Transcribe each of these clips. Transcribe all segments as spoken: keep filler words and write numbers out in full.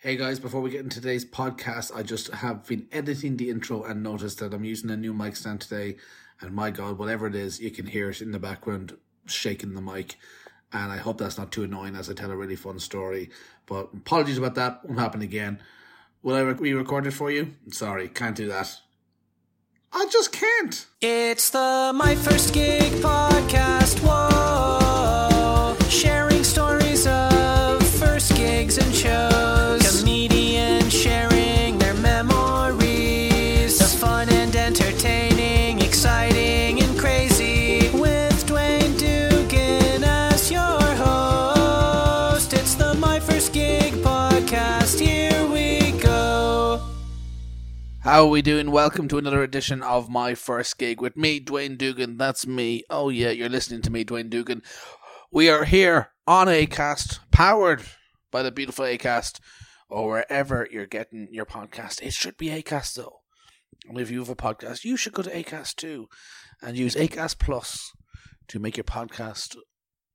Hey guys, before we get into today's podcast, I just have been editing the intro and noticed that I'm using a new mic stand today. And my God, whatever it is, you can hear it in the background shaking the mic. And I hope that's not too annoying as I tell a really fun story. But apologies about that. Won't happen again. Will I re-record it for you? Sorry, can't do that. I just can't. It's the My First Gig podcast. Whoa, sharing stories of first gigs and shows. Comedians sharing their memories. The fun and entertaining, exciting and crazy. With Dwayne Dugan as your host. It's the My First Gig podcast. Here we go. How are we doing? Welcome to another edition of My First Gig with me, Dwayne Dugan. That's me. Oh yeah, you're listening to me, Dwayne Dugan. We are here on Acast, powered by the beautiful Acast, or wherever you're getting your podcast. It should be Acast though. And if you have a podcast, you should go to Acast too and use Acast Plus to make your podcast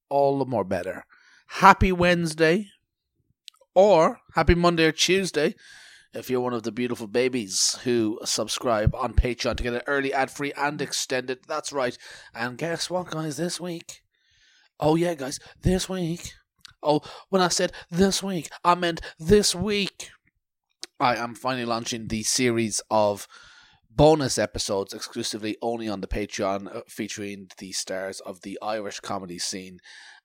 all the more better. Happy Wednesday or happy Monday or Tuesday. If you're one of the beautiful babies who subscribe on Patreon to get it early, ad-free, and extended. That's right. And guess what, guys? This week. Oh, yeah, guys. This week. Oh, when I said this week, I meant this week. I am finally launching the series of bonus episodes exclusively only on the Patreon, featuring the stars of the Irish comedy scene.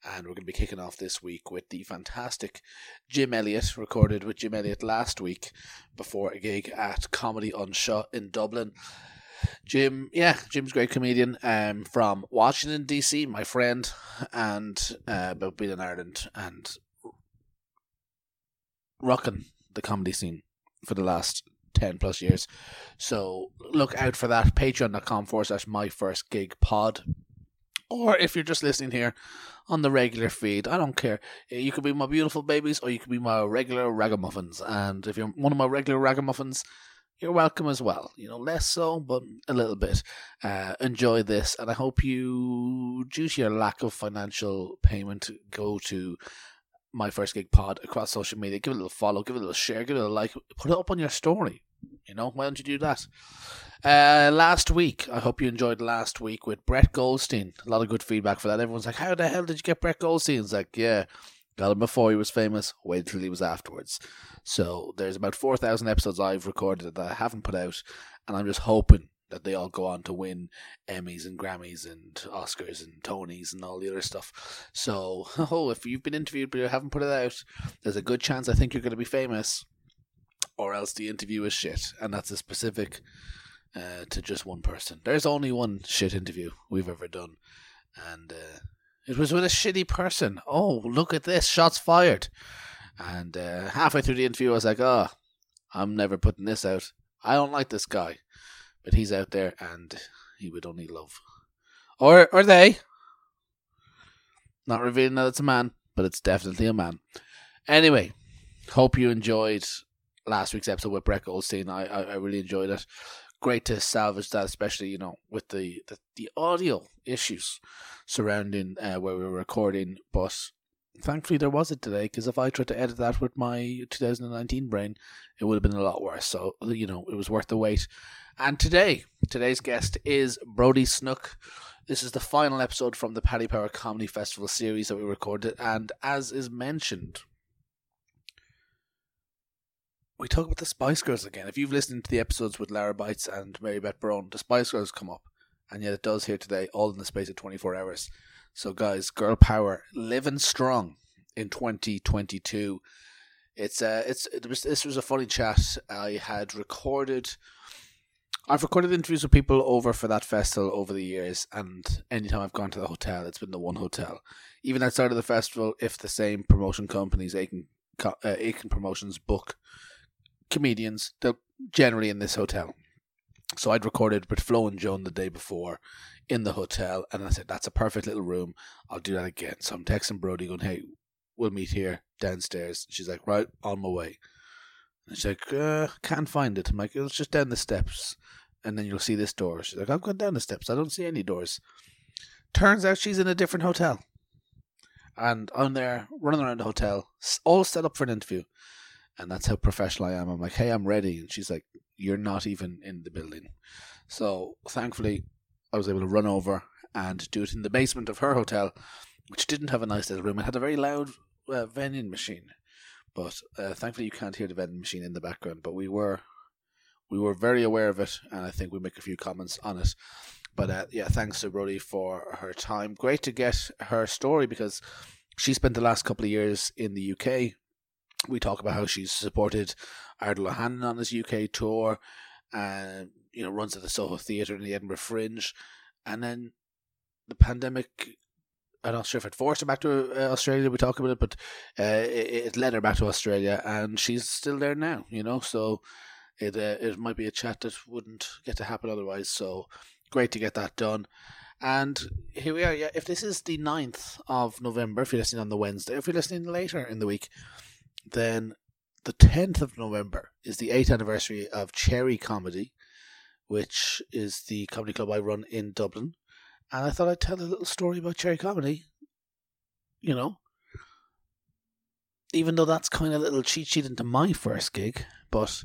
And we're going to be kicking off this week with the fantastic Jim Elliott, recorded with Jim Elliott last week before a gig at Comedy Unshot in Dublin. Jim, yeah, Jim's a great comedian um, from Washington, D C, my friend, and uh, about being in Ireland and rocking the comedy scene for the last ten plus years. So look out for that, patreon dot com forward slash my first gig pod. Or if you're just listening here on the regular feed, I don't care. You could be my beautiful babies or you could be my regular ragamuffins. And if you're one of my regular ragamuffins, you're welcome as well. You know, less so, but a little bit. Uh, enjoy this. And I hope you, due to your lack of financial payment, go to My First Gig Pod across social media. Give it a little follow, give it a little share, give it a like. Put it up on your story. You know, why don't you do that? Uh, last week, I hope you enjoyed last week with Brett Goldstein. A lot of good feedback for that. Everyone's like, how the hell did you get Brett Goldstein? It's like, yeah, got him before he was famous. Wait till he was afterwards. So there's about four thousand episodes I've recorded that I haven't put out. And I'm just hoping that they all go on to win Emmys and Grammys and Oscars and Tonys and all the other stuff. So oh, if you've been interviewed but you haven't put it out, there's a good chance I think you're going to be famous. Or else the interview is shit. And that's a specific uh, to just one person. There's only one shit interview we've ever done. And uh, it was with a shitty person. Oh, look at this. Shots fired. And uh, halfway through the interview, I was like, oh, I'm never putting this out. I don't like this guy. But he's out there and he would only love. Or, or they. Not revealing that it's a man, but it's definitely a man. Anyway, hope you enjoyed last week's episode with Brett Goldstein. I, I, I really enjoyed it. Great to salvage that, especially, you know, with the, the, the audio issues surrounding uh, where we were recording. But thankfully there wasn't today, because if I tried to edit that with my two thousand nineteen brain, it would have been a lot worse. So, you know, it was worth the wait. And today, today's guest is Brody Snook. This is the final episode from the Paddy Power Comedy Festival series that we recorded. And as is mentioned, we talk about the Spice Girls again. If you've listened to the episodes with Lara Bites and Mary Beth Brown, the Spice Girls come up. And yet it does here today, all in the space of twenty-four hours. So guys, girl power, living strong in twenty twenty-two. It's uh, it's it was, this was a funny chat I had recorded I've recorded interviews with people over for that festival over the years, and anytime I've gone to the hotel, it's been the one hotel. Even outside of the festival, if the same promotion companies, Aiken, uh, Aiken Promotions, book comedians, they're generally in this hotel. So I'd recorded with Flo and Joan the day before in the hotel, and I said, that's a perfect little room. I'll do that again. So I'm texting Brody going, hey, we'll meet here downstairs. She's like, right, on my way. And she's like, uh, can't find it. I'm like, it's just down the steps, and then you'll see this door. She's like, I've gone down the steps. I don't see any doors. Turns out she's in a different hotel. And I'm there, running around the hotel, all set up for an interview. And that's how professional I am. I'm like, hey, I'm ready. And she's like, you're not even in the building. So thankfully, I was able to run over and do it in the basement of her hotel, which didn't have a nice little room. It had a very loud uh, vending machine. But uh, thankfully, you can't hear the vending machine in the background. But we were we were very aware of it, and I think we make a few comments on it. But uh, yeah, thanks to Brody for her time. Great to get her story, because she spent the last couple of years in the U K. We talk about how she's supported Ardal O'Hanlon on his U K tour, and you know, runs at the Soho Theatre and the Edinburgh Fringe, and then the pandemic. I'm not sure if it forced her back to uh, Australia. We talk about it, but uh, it, it led her back to Australia, and she's still there now. You know, so it uh, it might be a chat that wouldn't get to happen otherwise. So great to get that done. And here we are. Yeah, if this is the ninth of November, if you're listening on the Wednesday, if you're listening later in the week, then the tenth of November is the eighth anniversary of Cherry Comedy, which is the comedy club I run in Dublin. And I thought I'd tell a little story about Cherry Comedy, you know, even though that's kind of a little cheat sheet into my first gig, but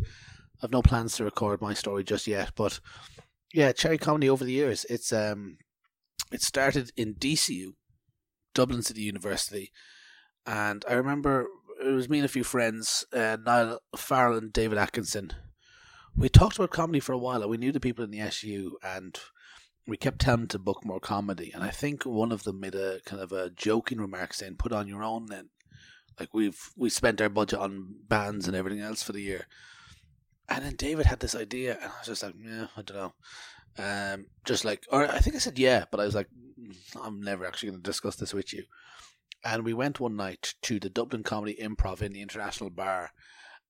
I've no plans to record my story just yet. But yeah, Cherry Comedy over the years, it's um, it started in D C U, Dublin City University, and I remember it was me and a few friends, uh, Niall Farrell and David Atkinson. We talked about comedy for a while, and we knew the people in the S U, and we kept telling them to book more comedy. And I think one of them made a kind of a joking remark saying, put on your own then. Like, we've we spent our budget on bands and everything else for the year. And then David had this idea, and I was just like, yeah, I don't know. Um, just like, or I think I said yeah, but I was like, I'm never actually going to discuss this with you. And we went one night to the Dublin Comedy Improv in the International Bar,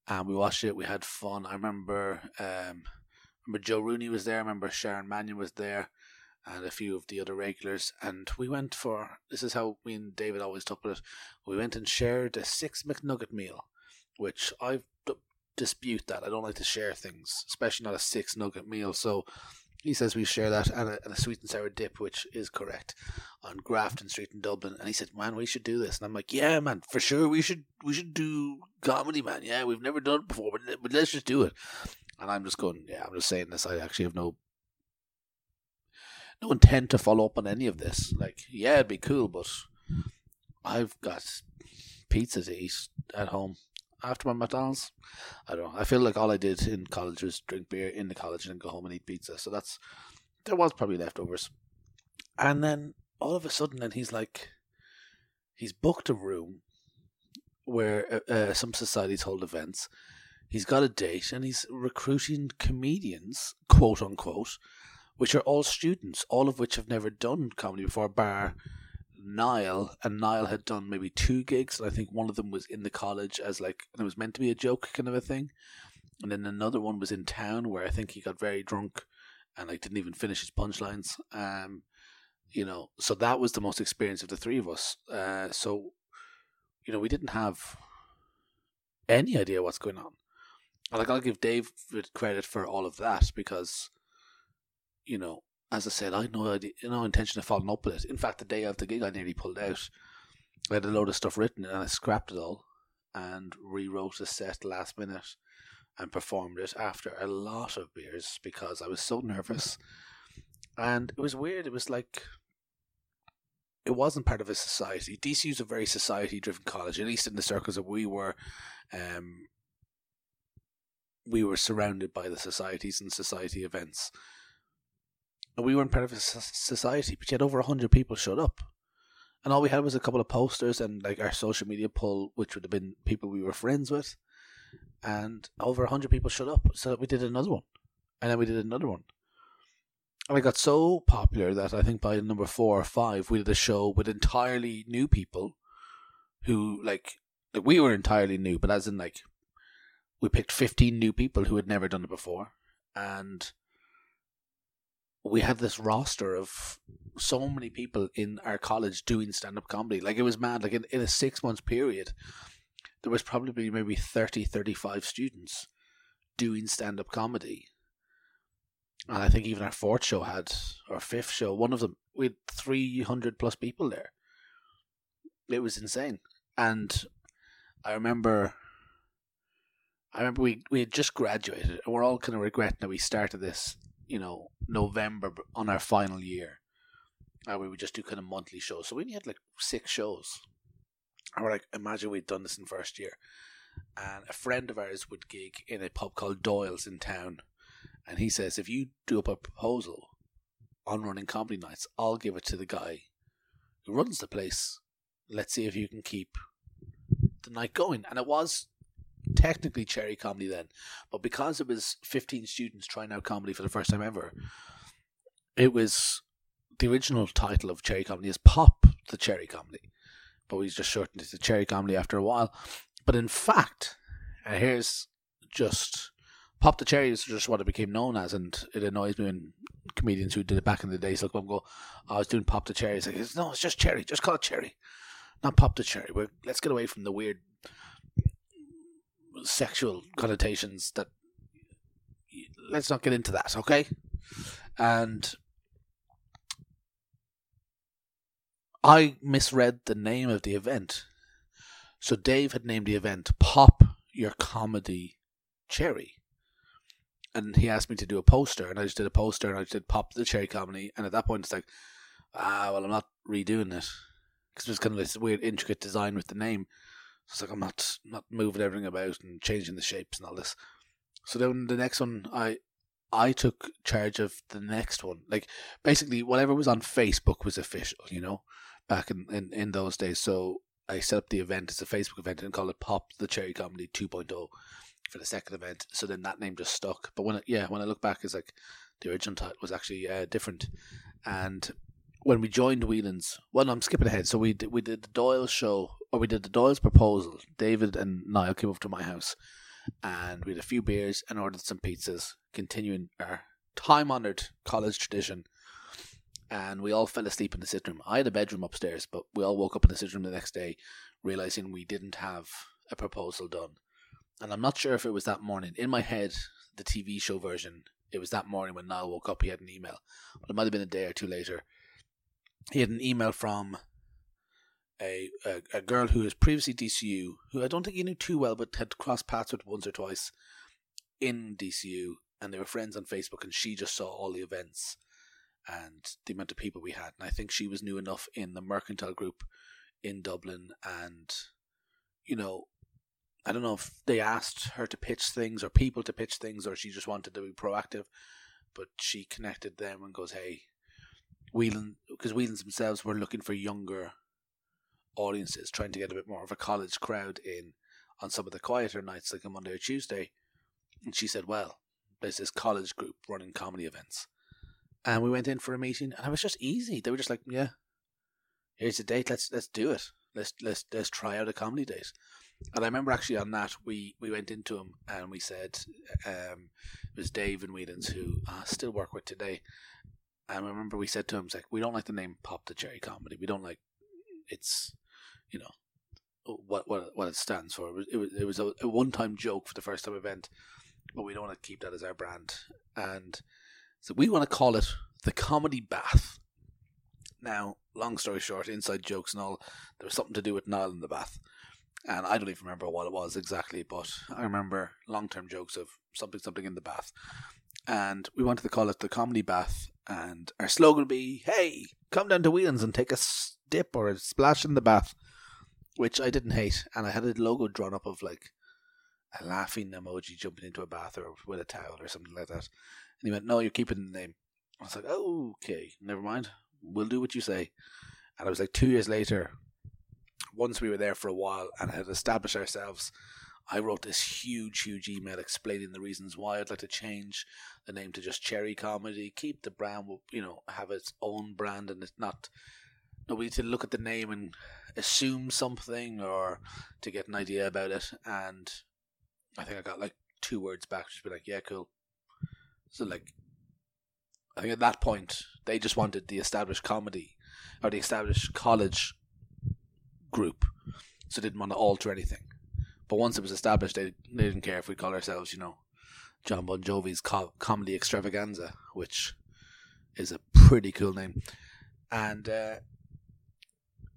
and we watched it. We had fun. I remember, um, remember Joe Rooney was there. I remember Sharon Mannion was there, and a few of the other regulars. And we went for, this is how me and David always talk about it, we went and shared a six McNugget meal, which I d- dispute that. I don't like to share things, especially not a six nugget meal. So he says we share that, and a, and a sweet and sour dip, which is correct, on Grafton Street in Dublin. And he said, man, we should do this. And I'm like, yeah, man, for sure. We should we should do comedy, man. Yeah, we've never done it before, but, but let's just do it. And I'm just going, yeah, I'm just saying this. I actually have no no intent to follow up on any of this. Like, yeah, it'd be cool, but I've got pizza to eat at home after my McDonald's. I don't know. I feel like all I did in college was drink beer in the college and then go home and eat pizza. So that's, there was probably leftovers. And then all of a sudden, then he's like, he's booked a room where uh, uh, some societies hold events. He's got a date, and he's recruiting comedians, quote unquote, which are all students, all of which have never done comedy before, bar Niall, and Niall had done maybe two gigs, and I think one of them was in the college as like, and it was meant to be a joke kind of a thing, and then another one was in town where I think he got very drunk and like didn't even finish his punchlines, um, you know, so that was the most experience of the three of us, uh, so, you know, we didn't have any idea what's going on, and I gotta give Dave credit for all of that, because, you know, as I said, I had no idea, no intention of following up with it. In fact, the day of the gig, I nearly pulled out. I had a load of stuff written, and I scrapped it all and rewrote the set last minute and performed it after a lot of beers because I was so nervous. And it was weird. It was like, it wasn't part of a society. D C U's a very society-driven college, at least in the circles that we were. Um, we were surrounded by the societies and society events. We weren't part of a society, but yet over one hundred people showed up. And all we had was a couple of posters and like our social media poll, which would have been people we were friends with. And over one hundred people showed up, so we did another one. and then we did another one. And it got so popular that I think by number four or five, we did a show with entirely new people who, like, like we were entirely new, but as in, like, we picked fifteen new people who had never done it before. And we had this roster of so many people in our college doing stand-up comedy. Like, it was mad. Like, in, in a six-month period, there was probably maybe thirty, thirty-five students doing stand-up comedy. And I think even our fourth show had, or fifth show, one of them, we had three hundred plus people there. It was insane. And I remember, I remember we, we had just graduated, and we're all kind of regretting that we started this, you know, November on our final year. And we would just do kind of monthly shows. So we only had like six shows. And we're like, imagine we'd done this in first year. And a friend of ours would gig in a pub called Doyle's in town. And he says, if you do up a proposal on running comedy nights, I'll give it to the guy who runs the place. Let's see if you can keep the night going. And it was technically Cherry Comedy then, but because it was fifteen students trying out comedy for the first time ever, it was the original title of Cherry Comedy is Pop the Cherry Comedy, but we just shortened it to Cherry Comedy after a while. But in fact, and here's just... Pop the Cherry is just what it became known as, and it annoys me when comedians who did it back in the days look up and go, oh, I was doing Pop the Cherry. It's like, no, it's just Cherry. Just call it Cherry. Not Pop the Cherry. We're, let's get away from the weird sexual connotations that... Let's not get into that, okay? And I misread the name of the event. So Dave had named the event Pop Your Comedy Cherry. And he asked me to do a poster, and I just did a poster, and I just did Pop the Cherry Comedy. And at that point, it's like, ah, well, I'm not redoing it. Because there's kind of this weird, intricate design with the name. So it's like, I'm not not moving everything about and changing the shapes and all this. So then the next one, I I took charge of the next one. Like, basically, whatever was on Facebook was official, you know, back in, in, in those days. So I set up the event. It's a Facebook event, and called it Pop the Cherry Comedy two point oh. for the second event, so then that name just stuck. But when it, yeah, when I look back, it's like the original title was actually uh, different. And when we joined Whelan's, well, no, I'm skipping ahead. So we did, we did the Doyle show, or we did the Doyle's proposal. David and Niall came over to my house, and we had a few beers and ordered some pizzas, continuing our time-honoured college tradition. And we all fell asleep in the sitting room. I had a bedroom upstairs, but we all woke up in the sitting room the next day, realising we didn't have a proposal done. And I'm not sure if it was that morning. In my head, the T V show version, it was that morning when Niall woke up, he had an email. But it might have been a day or two later. He had an email from a, a, a girl who was previously D C U, who I don't think he knew too well, but had crossed paths with once or twice in D C U. And they were friends on Facebook, and she just saw all the events and the amount of people we had. And I think she was new enough in the Mercantile Group in Dublin, and, you know, I don't know if they asked her to pitch things or people to pitch things, or she just wanted to be proactive, but she connected them and goes, hey, Whelan, because Whelan's themselves were looking for younger audiences, trying to get a bit more of a college crowd in on some of the quieter nights like a Monday or Tuesday. And she said, well, there's this college group running comedy events. And we went in for a meeting, and it was just easy. They were just like, yeah, here's the date. Let's, let's do it. Let's, let's, let's try out a comedy date. And I remember actually on that, we, we went into him and we said, um, it was Dave and Whelan's, who I still work with today. And I remember we said to him, like, we don't like the name Pop the Cherry Comedy. We don't like, it's, you know, what what what it stands for. It was, it was a, a one-time joke for the first-time event, but we don't want to keep that as our brand. And so we want to call it the Comedy Bath. Now, long story short, inside jokes and all, there was something to do with Niall in the bath. And I don't even remember what it was exactly, but I remember long-term jokes of something, something in the bath. And we wanted to call it the Comedy Bath, and our slogan would be, hey, come down to Whelan's and take a dip or a splash in the bath, which I didn't hate. And I had a logo drawn up of like a laughing emoji jumping into a bath or with a towel or something like that. And he went, no, you're keeping the name. I was like, oh, okay, never mind. We'll do what you say. And it was like two years later, once we were there for a while and had established ourselves I wrote this huge, huge email explaining the reasons why I'd like to change the name to just Cherry Comedy, keep the brand, you know, have its own brand, and it's not... Nobody to look at the name and assume something or to get an idea about it. And I think I got like two words back, just be like, yeah, cool. So like, I think at that point, they just wanted the established comedy or the established college group. So they didn't want to alter anything. But once it was established, they, they didn't care if we call ourselves, you know, John Bon Jovi's co- Comedy Extravaganza, which is a pretty cool name. And, uh,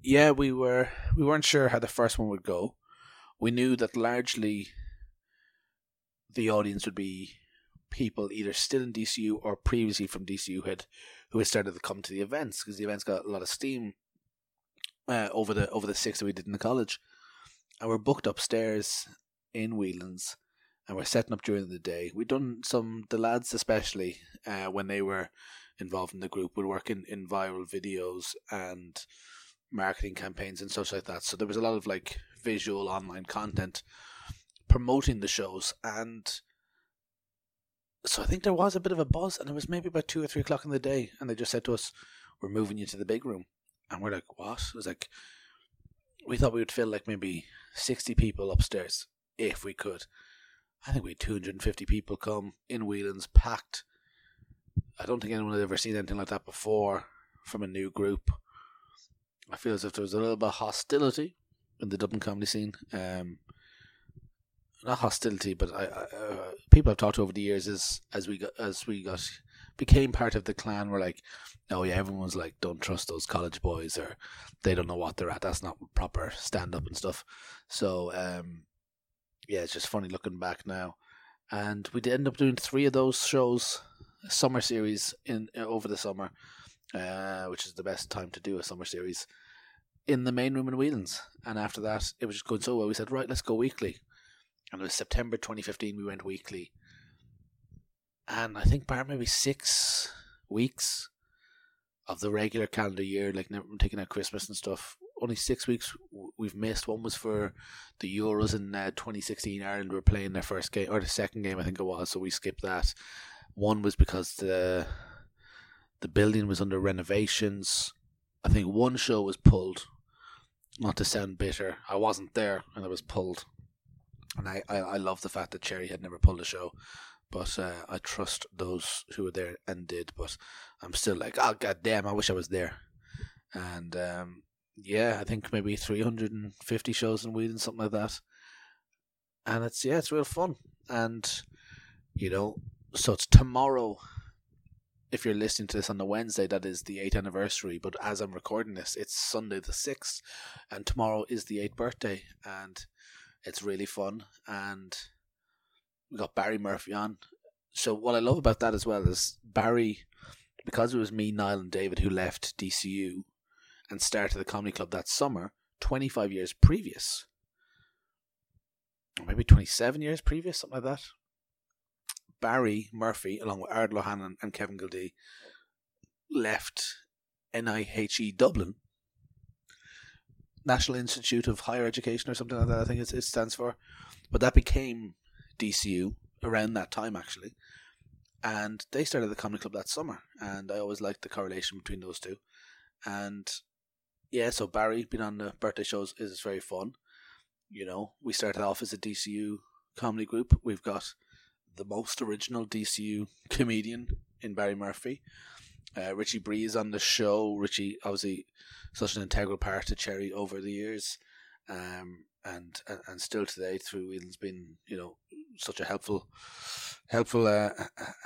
Yeah, we were we weren't sure how the first one would go. We knew that largely the audience would be people either still in D C U or previously from D C U who had who had started to come to the events, because the events got a lot of steam uh, over the over the six that we did in the college. And we're booked upstairs in Whelan's, and we're setting up during the day. We'd done some the lads especially uh, when they were involved in the group would work in, in viral videos and marketing campaigns and such like that. So there was a lot of like visual online content promoting the shows, and so I think there was a bit of a buzz, and it was maybe about two or three o'clock in the day, and they just said to us, we're moving you to the big room. And we're like, what? It was like, we thought we would fill like maybe sixty people upstairs if we could. I think we had two hundred fifty people come in Whelan's, packed. I don't think anyone had ever seen anything like that before from a new group. I feel as if there was a little bit of hostility in the Dublin comedy scene. Um, not hostility, but I, I, uh, people I've talked to over the years is as we got, as we got became part of the clan, were like, oh yeah, everyone's like, don't trust those college boys, or they don't know what they're at. That's not proper stand up and stuff. So um, yeah, it's just funny looking back now. And we did end up doing three of those shows, summer series in uh, over the summer. Uh, which is the best time to do a summer series, in the main room in Whelan's. And after that, it was just going so well, we said, right, let's go weekly. And it was September twenty fifteen, we went weekly. And I think by maybe six weeks of the regular calendar year, like never taking out Christmas and stuff, only six weeks we've missed. One was for the Euros in uh, twenty sixteen, Ireland were playing their first game, or the second game I think it was, so we skipped that. One was because the... The building was under renovations. I think one show was pulled. Not to sound bitter, I wasn't there and it was pulled. And I, I, I love the fact that Cherry had never pulled a show. But uh, I trust those who were there and did. But I'm still like, oh, goddamn, I wish I was there. And um, yeah, I think maybe three hundred fifty shows in Whelan's, something like that. And it's, yeah, it's real fun. And, you know, so it's tomorrow. If you're listening to this on the Wednesday, that is the eighth anniversary. But as I'm recording this, it's Sunday the sixth, and tomorrow is the eighth birthday, and it's really fun. And we got Barry Murphy on. So what I love about that as well is Barry, because it was me, Niall and David who left D C U and started the comedy club that summer, twenty-five years previous, or maybe twenty-seven years previous, something like that. Barry Murphy, along with Ardal O'Hanlon and Kevin Gildee, left N I H E Dublin, National Institute of Higher Education or something like that, I think it stands for. But that became D C U around that time, actually. And they started the comedy club that summer. And I always liked the correlation between those two. And yeah, so Barry being on the birthday shows is very fun. You know, we started off as a D C U comedy group. We've got the most original D C U comedian in Barry Murphy. Uh, Richie Breeze on the show. Richie, obviously, such an integral part to Cherry over the years, um, and, and and still today through Whelan's, been, you know, such a helpful helpful uh,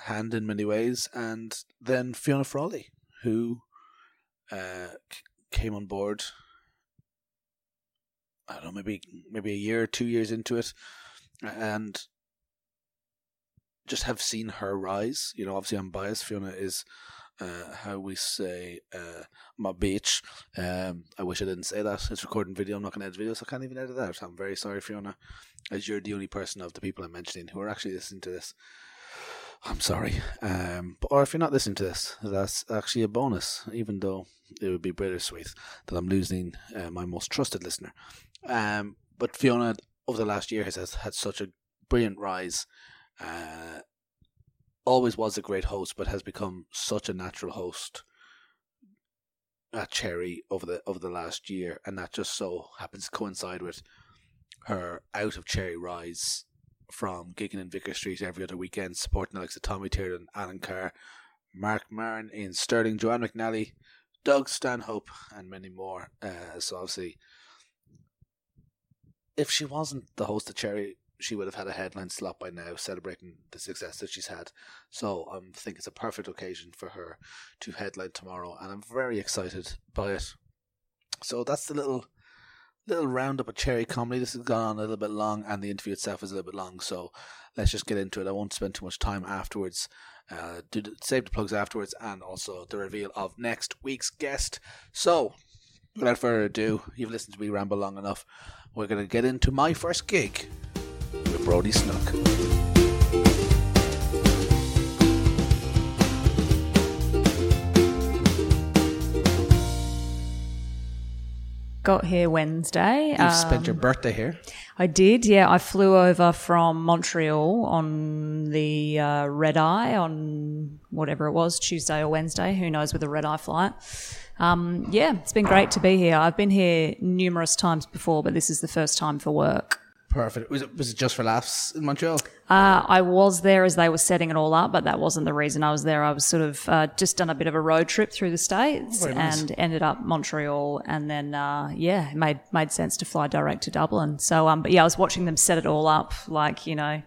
hand in many ways. And then Fiona Frawley, who uh, c- came on board, I don't know, maybe maybe a year or two years into it, and just have seen her rise. You know, obviously I'm biased. Fiona is uh, how we say uh, my bitch. Um, I wish I didn't say that. It's recording video. I'm not going to edit video, so I can't even edit that. So I'm very sorry, Fiona, as you're the only person of the people I'm mentioning who are actually listening to this. I'm sorry. Um, but, or if you're not listening to this, that's actually a bonus, even though it would be bittersweet that I'm losing uh, my most trusted listener. Um, but Fiona over the last year has had such a brilliant rise. Uh, always was a great host, but has become such a natural host at Cherry over the over the last year, and that just so happens to coincide with her out of Cherry rise from gigging in Vicar Street every other weekend, supporting the likes of Tommy Tiernan, Alan Carr, Mark Maron, Ian Sterling, Joanne McNally, Doug Stanhope, and many more. Uh, so obviously, if she wasn't the host of Cherry, she would have had a headline slot by now, celebrating the success that she's had. So um, I think it's a perfect occasion for her to headline tomorrow, and I'm very excited by it. So that's the little little roundup of Cherry Comedy. This has gone on a little bit long, and the interview itself is a little bit long, so let's just get into it. I won't spend too much time afterwards. Uh, do the, save the plugs afterwards, and also the reveal of next week's guest. So, without further ado, you've listened to me ramble long enough. We're going to get into my first gig with Brody Snook. Got here Wednesday. You um, spent your birthday here. I did, yeah. I flew over from Montreal on the uh, red eye on whatever it was, Tuesday or Wednesday. Who knows with a red eye flight. Um, yeah, it's been great to be here. I've been here numerous times before, but this is the first time for work. Perfect. Was it, was it just for laughs in Montreal? Uh, I was there as they were setting it all up, but that wasn't the reason I was there. I was sort of uh, just done a bit of a road trip through the States. Oh, very nice. And ended up Montreal, and then uh, yeah, it made made sense to fly direct to Dublin. So um, but yeah, I was watching them set it all up, like, you know,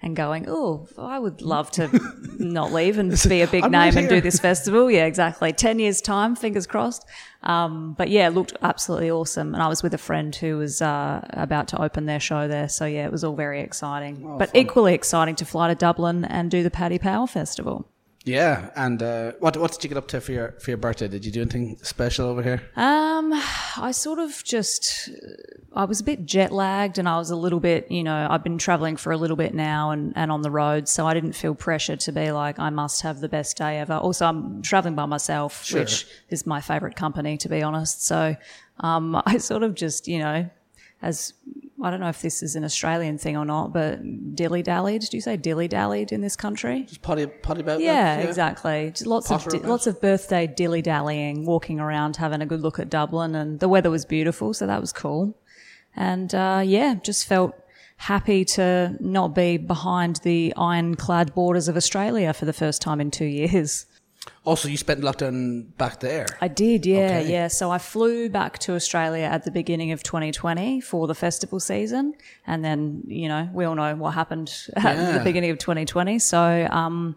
and going, oh, I would love to not leave and be a big I'm name right and do this festival. Yeah, exactly. Ten years' time, fingers crossed. Um, but, yeah, it looked absolutely awesome. And I was with a friend who was uh, about to open their show there. So, yeah, it was all very exciting. Oh, but fun. Equally exciting to fly to Dublin and do the Paddy Power Festival. Yeah, and uh, what what did you get up to for your for your birthday? Did you do anything special over here? Um, I sort of just I was a bit jet lagged, and I was a little bit, you know, I've been travelling for a little bit now, and, and on the road, so I didn't feel pressure to be like I must have the best day ever. Also, I'm travelling by myself, sure, which is my favourite company, to be honest. So, um, I sort of just, you know, as I don't know if this is an Australian thing or not, but dilly-dallied. Did you say dilly-dallied in this country? Just potty, potty about. Yeah, yeah, exactly. Just lots Potter of di- lots of birthday dilly-dallying, walking around, having a good look at Dublin, and the weather was beautiful, so that was cool. And uh, yeah, just felt happy to not be behind the ironclad borders of Australia for the first time in two years. Also, you spent lockdown back there. I did, yeah, okay. yeah. So I flew back to Australia at the beginning of twenty twenty for the festival season, and then, you know, we all know what happened yeah. at the beginning of twenty twenty. So um,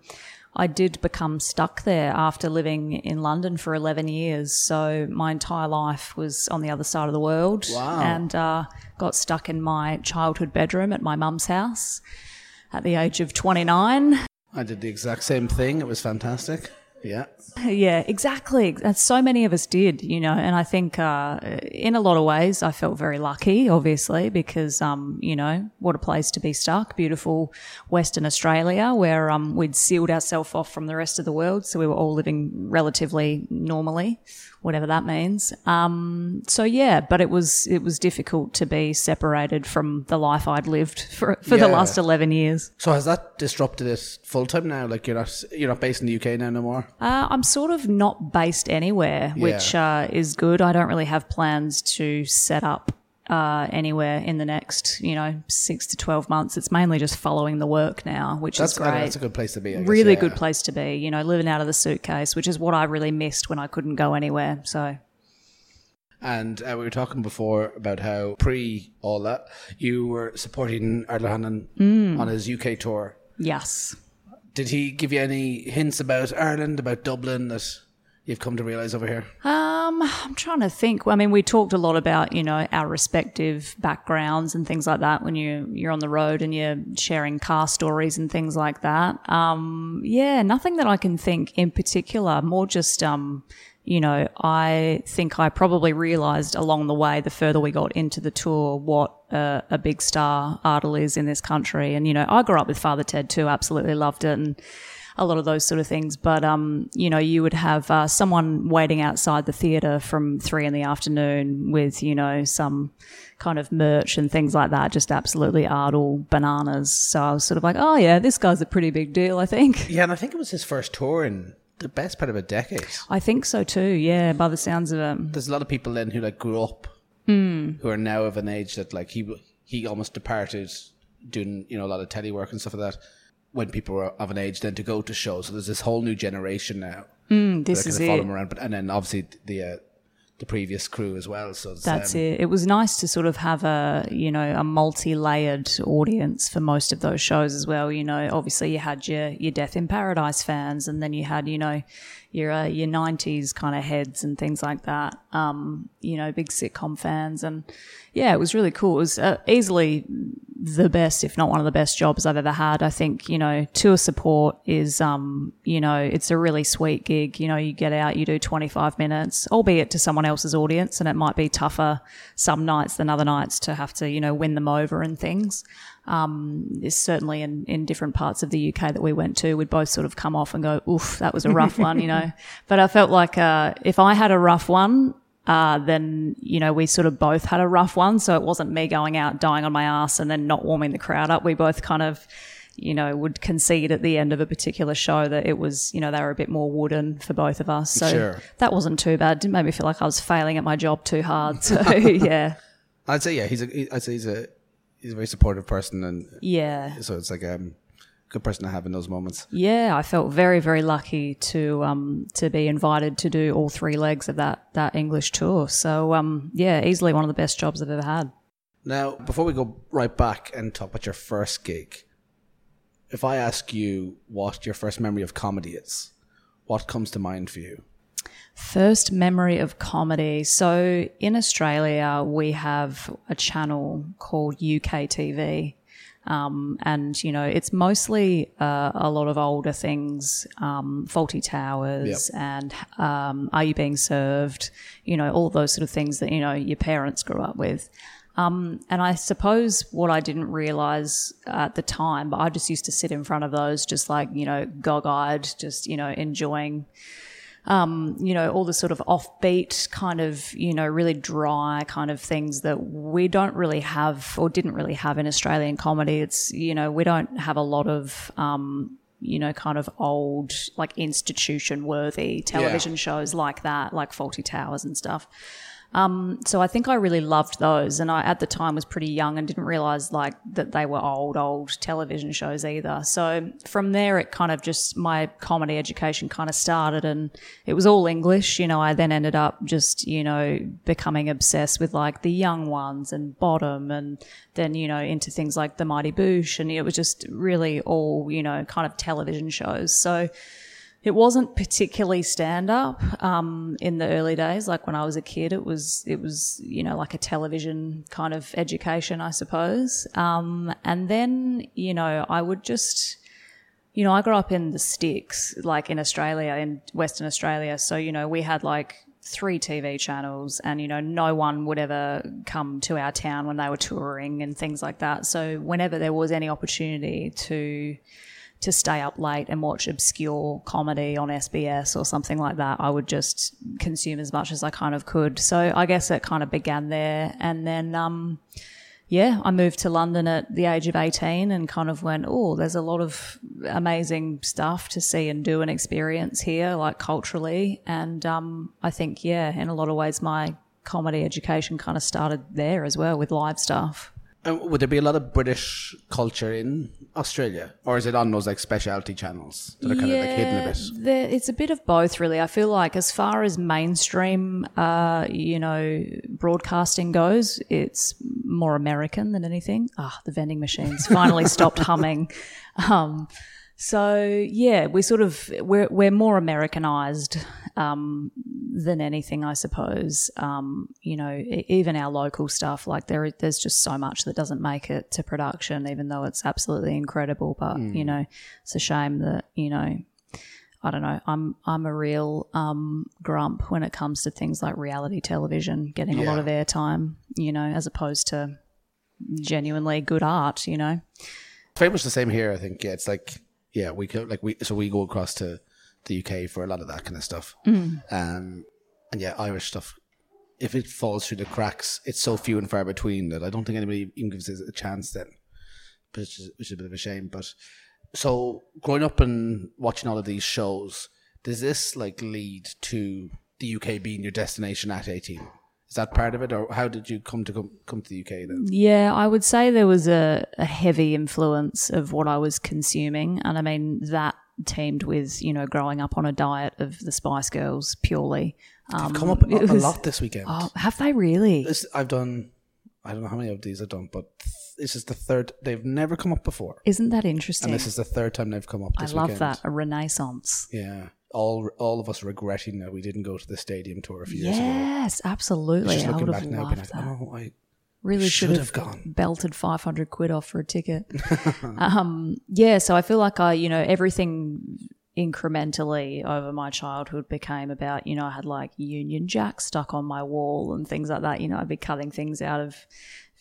I did become stuck there after living in London for eleven years. So my entire life was on the other side of the world. Wow. And uh, got stuck in my childhood bedroom at my mum's house at the age of twenty-nine. I did the exact same thing. It was fantastic. Yeah. Yeah, exactly. And so many of us did, you know, and I think uh, in a lot of ways I felt very lucky, obviously, because, um, you know, what a place to be stuck. Beautiful Western Australia, where um, we'd sealed ourselves off from the rest of the world. So we were all living relatively normally, whatever that means. Um, so, yeah, but it was it was difficult to be separated from the life I'd lived for for yeah. the last eleven years. So has that disrupted it full time now? Like you're not, you're not based in the U K now no more? Uh, I'm sort of not based anywhere, yeah. which uh, is good. I don't really have plans to set up uh, anywhere in the next, you know, six to twelve months. It's mainly just following the work now, which that's, is great. That's a good place to be. I really guess, yeah. good place to be, you know, living out of the suitcase, which is what I really missed when I couldn't go anywhere. So. And uh, we were talking before about how pre all that you were supporting Ardal O'Hanlon mm. on his U K tour. Yes. Did he give you any hints about Ireland, about Dublin that you've come to realise over here? Um, I'm trying to think. I mean, we talked a lot about, you know, our respective backgrounds and things like that when you, you're on the road and you're sharing car stories and things like that. Um, yeah, nothing that I can think in particular, more just... Um, You know, I think I probably realised along the way, the further we got into the tour, what uh, a big star Ardal is in this country. And, you know, I grew up with Father Ted too, absolutely loved it. And a lot of those sort of things. But, um, you know, you would have uh, someone waiting outside the theatre from three in the afternoon with, you know, some kind of merch and things like that, just absolutely Ardal bananas. So I was sort of like, oh, yeah, this guy's a pretty big deal, I think. Yeah, and I think it was his first tour in the best part of a decade. I think so too, yeah, by the sounds of it. There's a lot of people then who, like, grew up mm. who are now of an age that, like, he he almost departed doing, you know, a lot of telework and stuff like that when people were of an age then to go to shows. So there's this whole new generation now. Mm, this is it. Follow them around. But, and then obviously the... Uh, the previous crew as well. So that's um, it. It was nice to sort of have a, you know, a multi-layered audience for most of those shows as well. You know, obviously you had your, your Death in Paradise fans, and then you had, you know, your uh, your nineties kind of heads and things like that, um, you know, big sitcom fans. And, yeah, it was really cool. It was uh, easily the best, if not one of the best jobs I've ever had. I think, you know, tour support is, um, you know, it's a really sweet gig. You know, you get out, you do twenty-five minutes, albeit to someone else's audience, and it might be tougher some nights than other nights to have to, you know, win them over and things. Um, certainly in, in different parts of the U K that we went to, we'd both sort of come off and go, oof, that was a rough one, you know. But I felt like uh, if I had a rough one, Uh, then, you know, we sort of both had a rough one. So it wasn't me going out, dying on my ass and then not warming the crowd up. We both kind of, you know, would concede at the end of a particular show that it was, you know, they were a bit more wooden for both of us. So sure. That wasn't too bad. It didn't make me feel like I was failing at my job too hard. So, yeah. I'd say, yeah, he's a, I'd say he's a, he's a very supportive person. And yeah. So it's like, um, good person to have in those moments. Yeah, I felt very, very lucky to um, to be invited to do all three legs of that that English tour. So, um, yeah, easily one of the best jobs I've ever had. Now, before we go right back and talk about your first gig, if I ask you what your first memory of comedy is, what comes to mind for you? First memory of comedy. So in Australia, we have a channel called U K T V. Um, and, you know, it's mostly uh, a lot of older things, um, Fawlty Towers yep. and um, Are You Being Served, you know, all those sort of things that, you know, your parents grew up with. Um, and I suppose what I didn't realise at the time, but I just used to sit in front of those just like, you know, gog-eyed, just, you know, enjoying Um, you know, all the sort of offbeat kind of, you know, really dry kind of things that we don't really have or didn't really have in Australian comedy. It's, you know, we don't have a lot of, um, you know, kind of old, like institution-worthy television yeah. shows like that, like Fawlty Towers and stuff. Um, so I think I really loved those, and I at the time was pretty young and didn't realise like that they were old, old television shows either. So from there it kind of just my comedy education kind of started, and it was all English. You know, I then ended up just, you know, becoming obsessed with like The Young Ones and Bottom, and then, you know, into things like The Mighty Boosh, and it was just really all, you know, kind of television shows. So it wasn't particularly stand-up um, in the early days. Like when I was a kid, it was, it was you know, like a television kind of education, I suppose. Um, and then, you know, I would just, you know, I grew up in the sticks, like in Australia, in Western Australia. So, you know, we had like three T V channels, and, you know, no one would ever come to our town when they were touring and things like that. So whenever there was any opportunity to... to stay up late and watch obscure comedy on S B S or something like that, I would just consume as much as I kind of could. So I guess it kind of began there. And then, um, yeah, I moved to London at the age of eighteen and kind of went, oh, there's a lot of amazing stuff to see and do and experience here, like culturally. And um, I think, yeah, in a lot of ways my comedy education kind of started there as well with live stuff. And would there be a lot of British culture in Australia, or is it on those like specialty channels that are kind yeah, of like hidden a bit? There, it's a bit of both, really. I feel like as far as mainstream, uh, you know, broadcasting goes, it's more American than anything. Ah, oh, the vending machines finally stopped humming. Um, so yeah, we sort of we're we're more Americanized um, than anything, I suppose. Um, you know, even our local stuff, like there, there's just so much that doesn't make it to production, even though it's absolutely incredible. But mm. you know, it's a shame that you know, I don't know. I'm I'm a real um, grump when it comes to things like reality television getting yeah. a lot of airtime. You know, as opposed to genuinely good art. You know, it's very much the same here. I think yeah, it's like. yeah, we could like we so we go across to the U K for a lot of that kind of stuff. Mm. Um, and yeah, Irish stuff. If it falls through the cracks, it's so few and far between that I don't think anybody even gives it a chance then, which is, which is a bit of a shame. But so growing up and watching all of these shows, does this like lead to the U K being your destination at eighteen? Is that part of it, or how did you come to come, come to the U K then? Yeah, I would say there was a, a heavy influence of what I was consuming, and I mean that teamed with, you know, growing up on a diet of the Spice Girls purely. Um, They've come up a, was, a lot this weekend. Oh, have they really? It's, I've done, I don't know how many of these I've done, but this is the third. They've never come up before. Isn't that interesting? And this is the third time they've come up this weekend. I love weekend. that, a renaissance. Yeah. All all of us regretting that we didn't go to the stadium tour a few yes, years ago. Yes, absolutely. Just looking I would back have now, loved like, that. Oh, I really should, should have, have gone. Belted five hundred quid off for a ticket. um, yeah, so I feel like I, you know, everything incrementally over my childhood became about, you know, I had like Union Jack stuck on my wall and things like that. You know, I'd be cutting things out of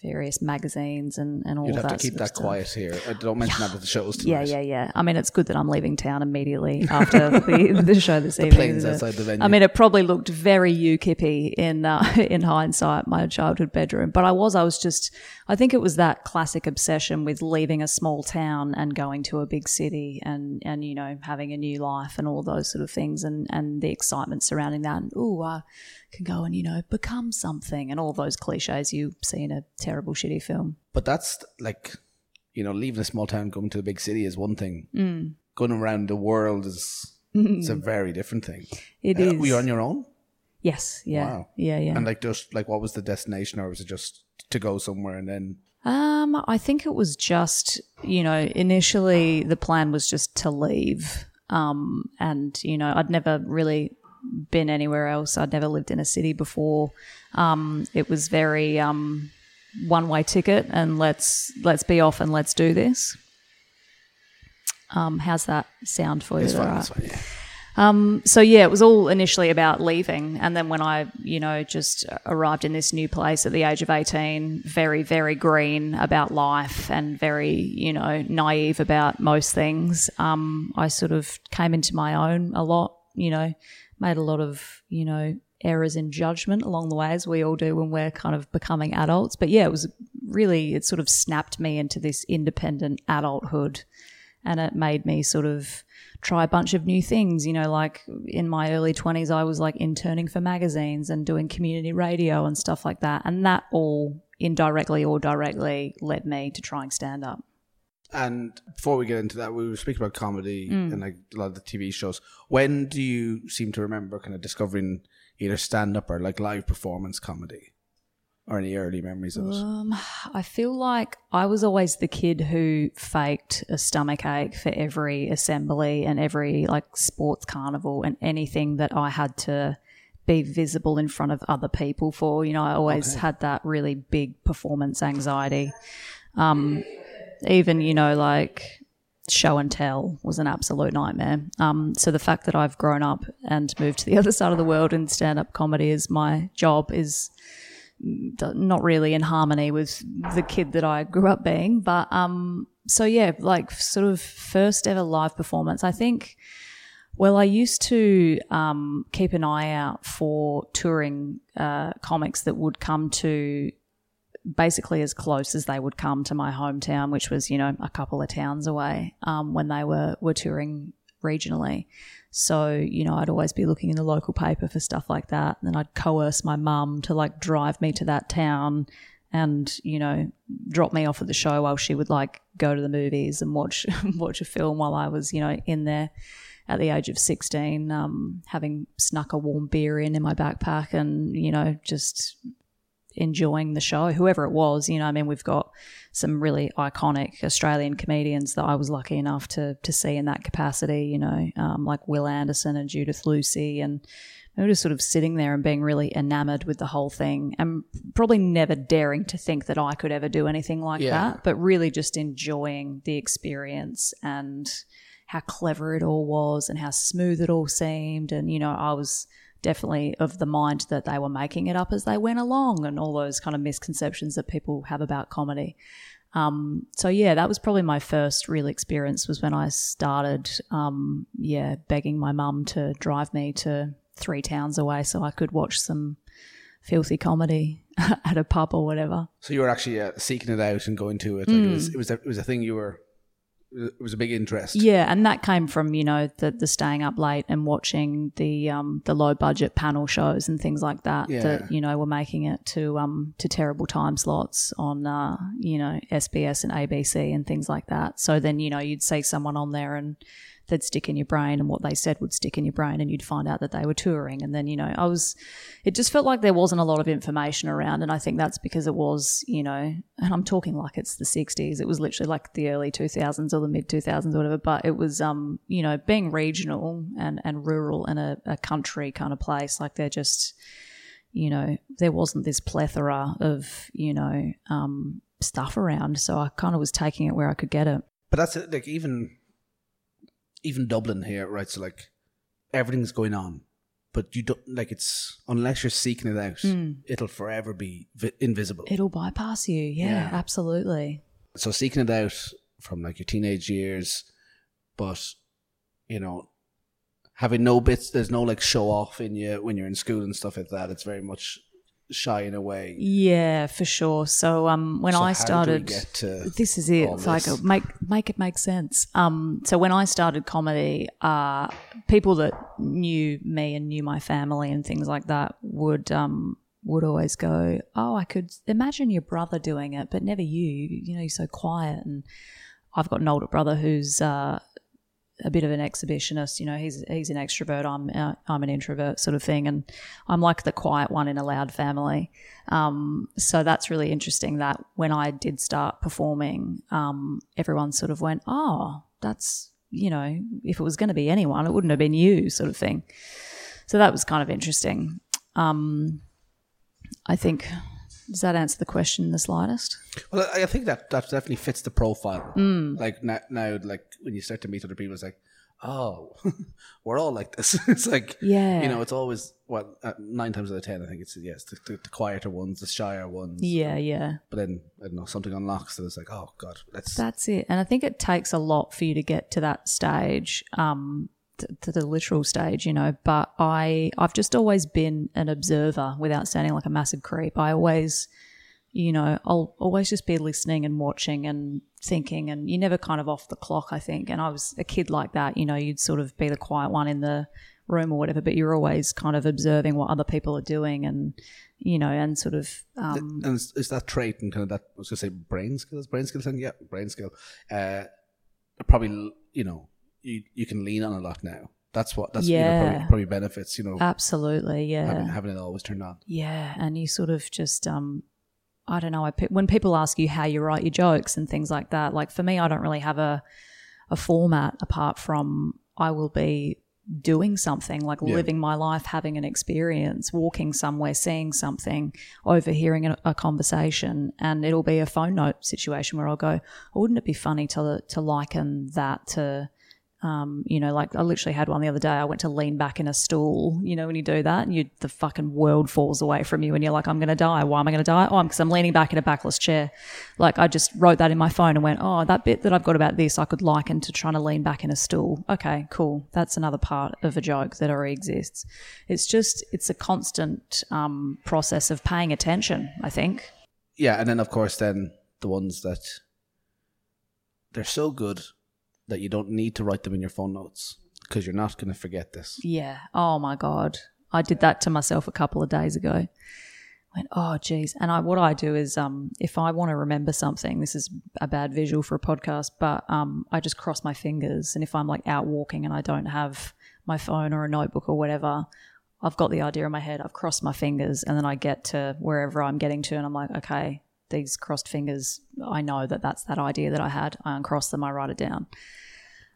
various magazines and, and all that. You'd have that to keep that stuff quiet here. I don't mention yeah. that at the shows tonight. Yeah, yeah, yeah. I mean, it's good that I'm leaving town immediately after the, the show this the evening. Planes outside the venue. I mean, it probably looked very U K I P-y in uh, in hindsight, my childhood bedroom. But I was, I was just, I think it was that classic obsession with leaving a small town and going to a big city and, and you know, having a new life and all those sort of things and, and the excitement surrounding that. And, ooh, I can go and, you know, become something and all those cliches you see in a terrible, shitty film. But that's like, you know, leaving a small town, going to a big city is one thing. Mm. Going around the world is mm. it's a very different thing. It uh, is. Were you on your own? Yes. Yeah. Wow. Yeah. Yeah. And like, just like, what was the destination, or was it just to go somewhere and then? Um, I think it was just, you know, initially the plan was just to leave. Um, and you know, I'd never really been anywhere else. I'd never lived in a city before. Um, it was very um. one-way ticket and let's let's be off and let's do this. Um, how's that sound for you? It's fine, it's fine, yeah. Um, so, yeah, it was all initially about leaving, and then when I, you know, just arrived in this new place at the age of eighteen, very, very green about life and very, you know, naive about most things, um, I sort of came into my own a lot, you know, made a lot of, you know, errors in judgment along the way, as we all do when we're kind of becoming adults. But yeah, it was really, it sort of snapped me into this independent adulthood, and it made me sort of try a bunch of new things. You know, like in my early twenties, I was like interning for magazines and doing community radio and stuff like that. And that all indirectly or directly led me to trying stand up. And before we get into that, we were speaking about comedy mm. and like a lot of the T V shows. When do you seem to remember kind of discovering either stand-up or like live performance comedy, or any early memories of it? Um, I feel like I was always the kid who faked a stomach ache for every assembly and every like sports carnival and anything that I had to be visible in front of other people for. You know, I always okay. had that really big performance anxiety. Um, even, you know, like show and tell was an absolute nightmare. Um, so the fact that I've grown up and moved to the other side of the world in stand-up comedy is my job is not really in harmony with the kid that I grew up being. But um, so yeah, like sort of first ever live performance, I think. Well, I used to um, keep an eye out for touring uh, comics that would come to basically as close as they would come to my hometown, which was, you know, a couple of towns away, um, when they were, were touring regionally. So, you know, I'd always be looking in the local paper for stuff like that, and then I'd coerce my mum to like drive me to that town and, you know, drop me off at the show while she would like go to the movies and watch watch a film while I was, you know, in there at the age of sixteen, um, having snuck a warm beer in in my backpack and, you know, just enjoying the show, whoever it was. You know, I mean, we've got some really iconic Australian comedians that I was lucky enough to to see in that capacity, you know, um, like Will Anderson and Judith Lucy, and we were just sort of sitting there and being really enamoured with the whole thing and probably never daring to think that I could ever do anything like yeah. that, but really just enjoying the experience and how clever it all was and how smooth it all seemed. And, you know, I was definitely of the mind that they were making it up as they went along and all those kind of misconceptions that people have about comedy. Um, so, yeah, that was probably my first real experience, was when I started, um, yeah, begging my mum to drive me to three towns away so I could watch some filthy comedy at a pub or whatever. So you were actually uh, seeking it out and going to it. Like mm. It was, it was, a, it was a thing you were, it was a big interest. Yeah, and that came from, you know, the, the staying up late and watching the um, the low-budget panel shows and things like that yeah. that, you know, were making it to um to terrible time slots on, uh, you know, S B S and A B C and things like that. So then, you know, you'd see someone on there and they'd stick in your brain, and what they said would stick in your brain, and you'd find out that they were touring. And then, you know, I was, it just felt like there wasn't a lot of information around, and I think that's because it was, you know, and I'm talking like it's the sixties, it was literally like the early two thousands or the mid two thousands or whatever, but it was, um, you know, being regional and, and rural and a, a country kind of place, like they're just, you know, there wasn't this plethora of, you know, um, stuff around. So I kind of was taking it where I could get it. But that's it, like even... Even Dublin here, right? So like everything's going on, but you don't like it's unless you're seeking it out, mm. it'll forever be vi- invisible. It'll bypass you. Yeah, yeah, absolutely. So seeking it out from like your teenage years, but you know, having no bits, there's no like show off in you when you're in school and stuff like that. It's very much shying away. Yeah, for sure. So um when so I started this is it. It's like a, make make it make sense. Um so when I started comedy, uh people that knew me and knew my family and things like that would um would always go, "Oh, I could imagine your brother doing it, but never you. You know, you're so quiet." And I've got an older brother who's uh a bit of an exhibitionist, you know, he's he's an extrovert, I'm uh, I'm an introvert sort of thing, and I'm like the quiet one in a loud family. Um, so that's really interesting that when I did start performing, um, everyone sort of went, "Oh, that's, you know, if it was going to be anyone, it wouldn't have been you," sort of thing. So that was kind of interesting. Um, I think... Does that answer the question in the slightest? Well, I think that, that definitely fits the profile. Mm. Like now, now, like when you start to meet other people, it's like, oh, we're all like this. It's like, yeah, you know, it's always, well, nine times out of ten, I think it's, yes, the, the, the quieter ones, the shyer ones. Yeah, yeah. But then, I don't know, something unlocks that it's like, oh, God, let's. That's it. And I think it takes a lot for you to get to that stage, um, to the literal stage, you know, but I, I've just always been an observer without sounding like a massive creep. I always, you know, I'll always just be listening and watching and thinking, and you're never kind of off the clock, I think. And I was a kid like that, you know, you'd sort of be the quiet one in the room or whatever, but you're always kind of observing what other people are doing and, you know, and sort of... Um, and is, is that trait and kind of that, I was going to say brain skills, brain skills thing? Yeah, brain skill. Uh, probably, you know, You, you can lean on a lot now. That's what that's yeah. you know, probably, probably benefits, you know. Absolutely, yeah. Having, having it always turned on. Yeah, and you sort of just, um, I don't know, I, when people ask you how you write your jokes and things like that, like for me I don't really have a, a format apart from I will be doing something, like yeah. living my life, having an experience, walking somewhere, seeing something, overhearing a, a conversation, and it'll be a phone note situation where I'll go, oh, wouldn't it be funny to to liken that to... Um, you know, like I literally had one the other day. I went to lean back in a stool. You know, when you do that, and you the fucking world falls away from you, and you're like, "I'm going to die. Why am I going to die? Oh, because I'm, I'm leaning back in a backless chair." Like I just wrote that in my phone and went, "Oh, that bit that I've got about this, I could liken to trying to lean back in a stool." Okay, cool. That's another part of a joke that already exists. It's just it's a constant um, process of paying attention, I think. Yeah, and then of course, then the ones that they're so good that you don't need to write them in your phone notes because you're not going to forget this. Yeah. Oh, my God. I did that to myself a couple of days ago. Went, oh, geez. And I, what I do is um, if I want to remember something, this is a bad visual for a podcast, but um, I just cross my fingers. And if I'm like out walking and I don't have my phone or a notebook or whatever, I've got the idea in my head. I've crossed my fingers and then I get to wherever I'm getting to and I'm like, okay, these crossed fingers, I know that that's that idea that I had. I uncross them, I write it down.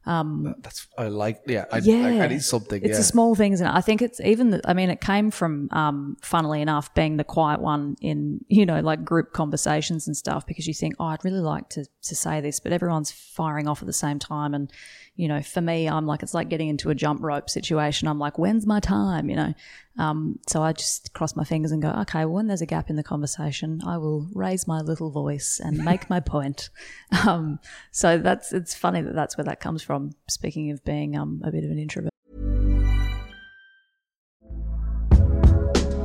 Um, that's I like, yeah, I, yeah. I, I need something. It's yeah. the small things, and I think it's even. The, I mean, it came from, um, funnily enough, being the quiet one in, you know, like group conversations and stuff, because you think, oh, I'd really like to to say this, but everyone's firing off at the same time, and you know, for me, I'm like, it's like getting into a jump rope situation. I'm like, when's my time? You know, Um, so I just cross my fingers and go, okay, when there's a gap in the conversation, I will raise my little voice and make my point. Um, so that's it's funny that that's where that comes from, speaking of being um, a bit of an introvert.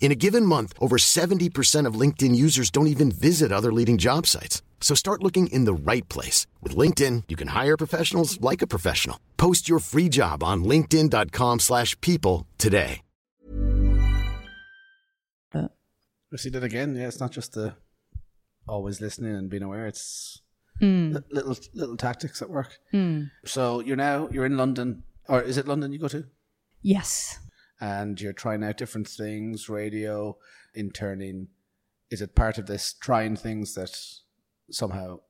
In a given month, over seventy percent of LinkedIn users don't even visit other leading job sites. So start looking in the right place. With LinkedIn, you can hire professionals like a professional. Post your free job on linkedin.com slash people today. Uh, we see that again. Yeah, it's not just the always listening and being aware. It's mm. little little tactics at work. Mm. So you're now, you're in London. Or is it London you go to? Yes. And you're trying out different things, radio, interning. Is it part of this trying things that somehow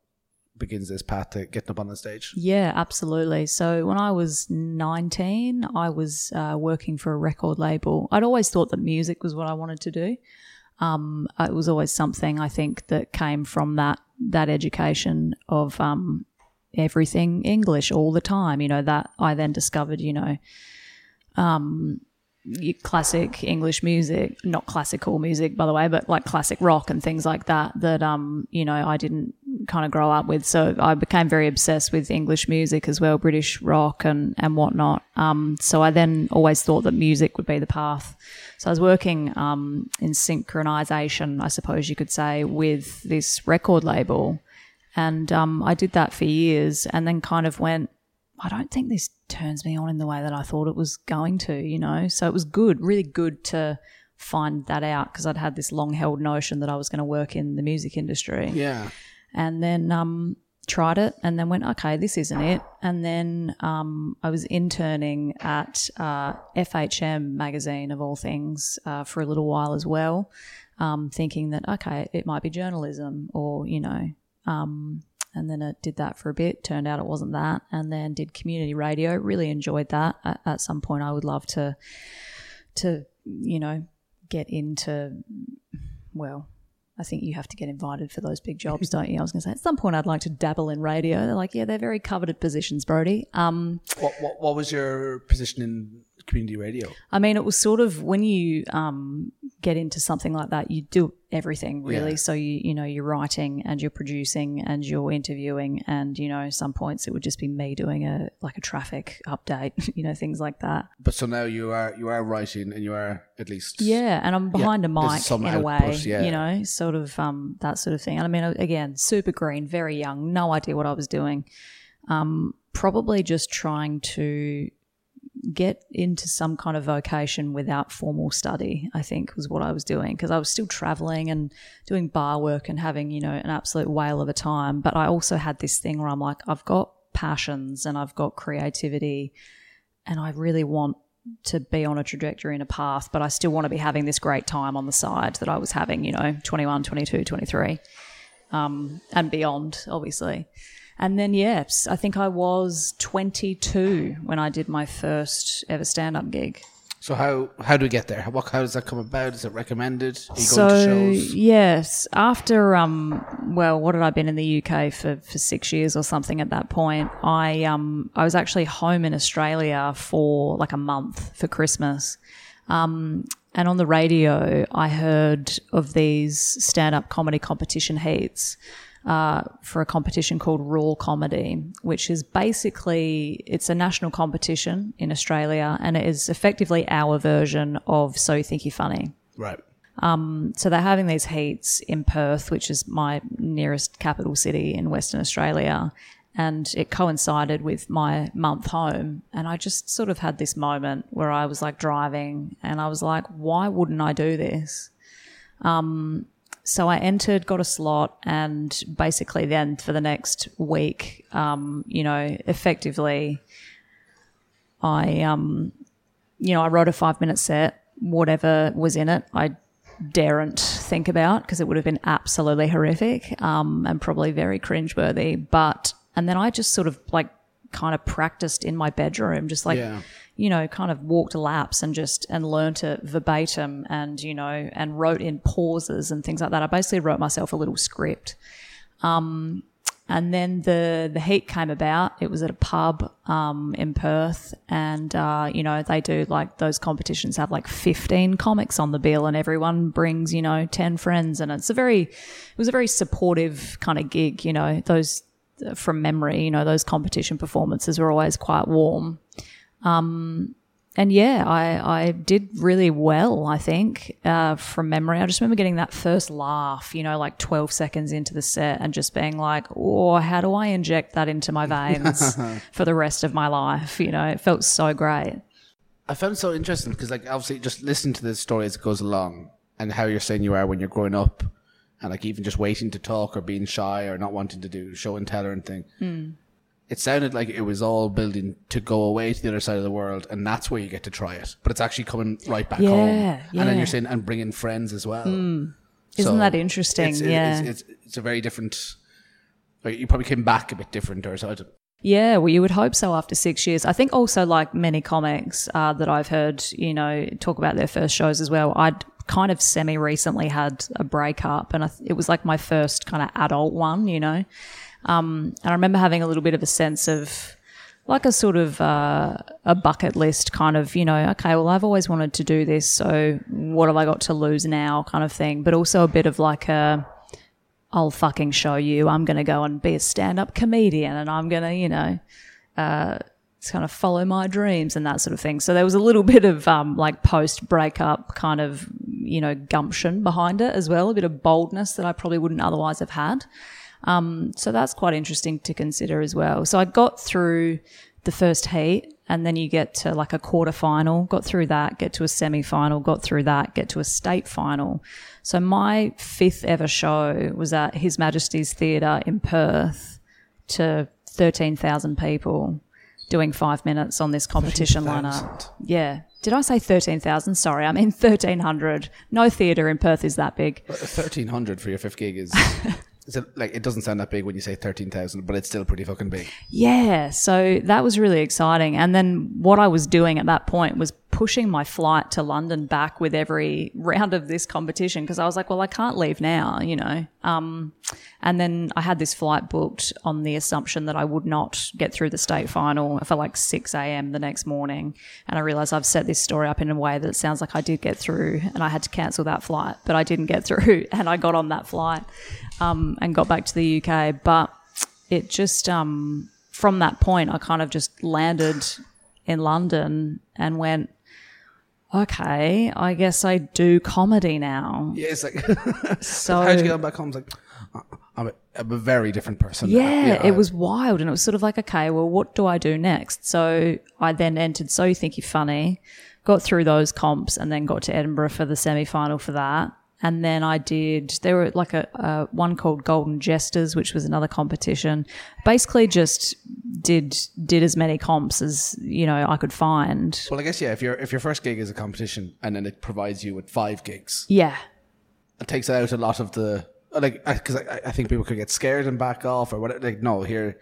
begins this path to getting up on the stage? Yeah, absolutely. So when I was nineteen, I was uh, working for a record label. I'd always thought that music was what I wanted to do. Um, it was always something, I think, that came from that that education of um, everything English all the time. You know, that I then discovered, you know, um, classic English music, not classical music, by the way, but like classic rock and things like that, that, um, you know, I didn't kind of grow up with. So I became very obsessed with English music as well, British rock and, and whatnot. Um, so I then always thought that music would be the path. So I was working um, in synchronization, I suppose you could say, with this record label. And um, I did that for years and then kind of went, I don't think this turns me on in the way that I thought it was going to, you know. So it was good, really good to find that out because I'd had this long-held notion that I was going to work in the music industry. Yeah. And then um, tried it and then went, okay, this isn't it. And then um, I was interning at uh, F H M magazine, of all things, uh, for a little while as well, um, thinking that, okay, it might be journalism or, you know, um and then it did that for a bit, turned out it wasn't that, and then did community radio, really enjoyed that. At, at some point I would love to, to you know, get into, well, I think you have to get invited for those big jobs, don't you? I was going to say, at some point I'd like to dabble in radio. They're like, yeah, they're very coveted positions, Brody. Um, what, what, what was your position in community radio? I mean, it was sort of when you um, get into something like that, you do everything really. Yeah. So you you know you're writing and you're producing and you're interviewing and you know some points it would just be me doing a like a traffic update, you know, things like that. But so now you are you are writing and you are at least yeah, and I'm behind yeah, a mic in a way, output, yeah. you know, sort of um, that sort of thing. And I mean, again, super green, very young, no idea what I was doing. Um, probably just trying to get into some kind of vocation without formal study, I think was what I was doing, because I was still traveling and doing bar work and having, you know, an absolute whale of a time. But I also had this thing where I'm like, I've got passions and I've got creativity and I really want to be on a trajectory and a path, but I still want to be having this great time on the side that I was having, you know, twenty-one, twenty-two, twenty-three um, and beyond, obviously. And then, yes, I think I was twenty-two when I did my first ever stand-up gig. So how, how do we get there? How, how does that come about? Is it recommended? Are you so, going to shows? Yes, after, um, well, what had I been in the U K for, for six years or something at that point, I um I was actually home in Australia for like a month for Christmas. Um, and on the radio, I heard of these stand-up comedy competition heats. Uh, for a competition called Raw Comedy, which is basically, it's a national competition in Australia and it is effectively our version of So You Think You're Funny. Right. Um, so they're having these heats in Perth, which is my nearest capital city in Western Australia, and it coincided with my month home. And I just sort of had this moment where I was like driving and I was like, why wouldn't I do this? Um, so I entered, got a slot, and basically then for the next week, um, you know, effectively I, um, you know, I wrote a five-minute set. Whatever was in it, I daren't think about because it would have been absolutely horrific um, and probably very cringeworthy. But and then I just sort of like kind of practiced in my bedroom, just like, yeah. you know, kind of walked laps and just and learnt it verbatim and, you know, and wrote in pauses and things like that. I basically wrote myself a little script. Um, and then the, the heat came about. It was at a pub um, in Perth and, uh, you know, they do like those competitions have like fifteen comics on the bill and everyone brings, you know, ten friends. And it's a very, it was a very supportive kind of gig, you know, those from memory, you know, those competition performances were always quite warm. Um, and yeah, I, I did really well, I think, uh, from memory. I just remember getting that first laugh, you know, like twelve seconds into the set and just being like, oh, how do I inject that into my veins for the rest of my life? You know, it felt so great. I found it so interesting because, like, obviously just listen to the story as it goes along and how you're saying you are when you're growing up and, like, even just waiting to talk or being shy or not wanting to do show and tell or anything. Mm. It sounded like it was all building to go away to the other side of the world, and that's where you get to try it. But it's actually coming right back yeah, home. Yeah. And then you're saying, and bringing friends as well. Mm. Isn't so that interesting? It's, yeah. It's, it's, it's a very different, like you probably came back a bit different or something. Yeah, well, you would hope so after six years. I think also like many comics uh, that I've heard, you know, talk about their first shows as well, I'd kind of semi-recently had a breakup, and I th- it was like my first kind of adult one, you know. Um, and I remember having a little bit of a sense of like a sort of uh, a bucket list kind of, you know, okay, well, I've always wanted to do this, so what have I got to lose now kind of thing, but also a bit of like a I'll fucking show you, I'm going to go and be a stand-up comedian and I'm going to, you know, uh, kind of follow my dreams and that sort of thing. So there was a little bit of um, like post-breakup kind of, you know, gumption behind it as well, a bit of boldness that I probably wouldn't otherwise have had. Um, so that's quite interesting to consider as well. So I got through the first heat and then you get to like a quarter final, got through that, get to a semi-final, got through that, get to a state final. So my fifth ever show was at His Majesty's Theatre in Perth to thirteen thousand people doing five minutes on this competition lineup. Yeah. Did I say thirteen thousand? Sorry, I mean thirteen hundred. No theatre in Perth is that big. thirteen hundred for your fifth gig is... So, like, it doesn't sound that big when you say thirteen thousand, but it's still pretty fucking big. Yeah, so that was really exciting. And then what I was doing at that point was pushing my flight to London back with every round of this competition because I was like, well, I can't leave now, you know. Um, and then I had this flight booked on the assumption that I would not get through the state final for like six a.m. the next morning. And I realised I've set this story up in a way that it sounds like I did get through and I had to cancel that flight, but I didn't get through and I got on that flight um, and got back to the U K. But it just um, – from that point I kind of just landed in London and went, okay, I guess I do comedy now. Yeah, it's like, so how'd you get back home? It's like, I'm a, I'm a very different person. Yeah, I, yeah, it was wild. And it was sort of like, okay, well, what do I do next? So I then entered So You Think You're Funny, got through those comps and then got to Edinburgh for the semi-final for that. And then I did, there were like a, a one called Golden Jesters, which was another competition. Basically just did did as many comps as, you know, I could find. Well, I guess, yeah, if, you're, if your first gig is a competition and then it provides you with five gigs. Yeah. It takes out a lot of the, like, because I, I, I think people could get scared and back off or whatever. Like, no, here,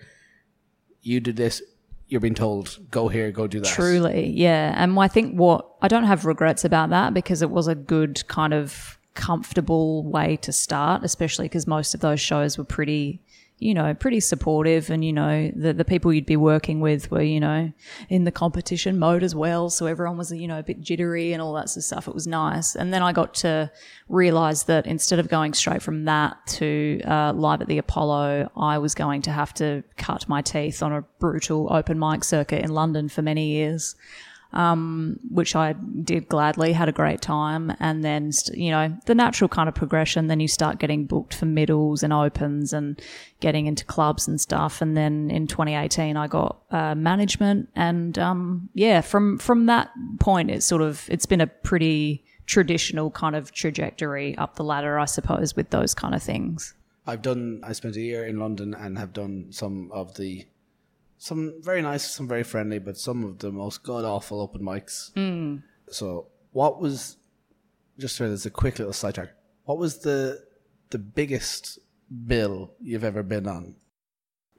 you did this. You're being told, go here, go do that. Truly, yeah. And I think what, I don't have regrets about that because it was a good kind of, comfortable way to start, especially because most of those shows were pretty, you know, pretty supportive and, you know, the, the people you'd be working with were, you know, in the competition mode as well. So everyone was, you know, a bit jittery and all that sort of stuff. It was nice. And then I got to realise that instead of going straight from that to uh, Live at the Apollo, I was going to have to cut my teeth on a brutal open mic circuit in London for many years. um, which I did gladly, had a great time. And then, you know, the natural kind of progression, then you start getting booked for middles and opens and getting into clubs and stuff. And then in twenty eighteen I got uh, management, and um, yeah, from from that point it's sort of, it's been a pretty traditional kind of trajectory up the ladder, I suppose, with those kind of things. I've done, I spent a year in London and have done some of the, some very nice, some very friendly, but some of the most god-awful open mics. Mm. So what was, just so there's a quick little sidetrack, what was the the biggest bill you've ever been on?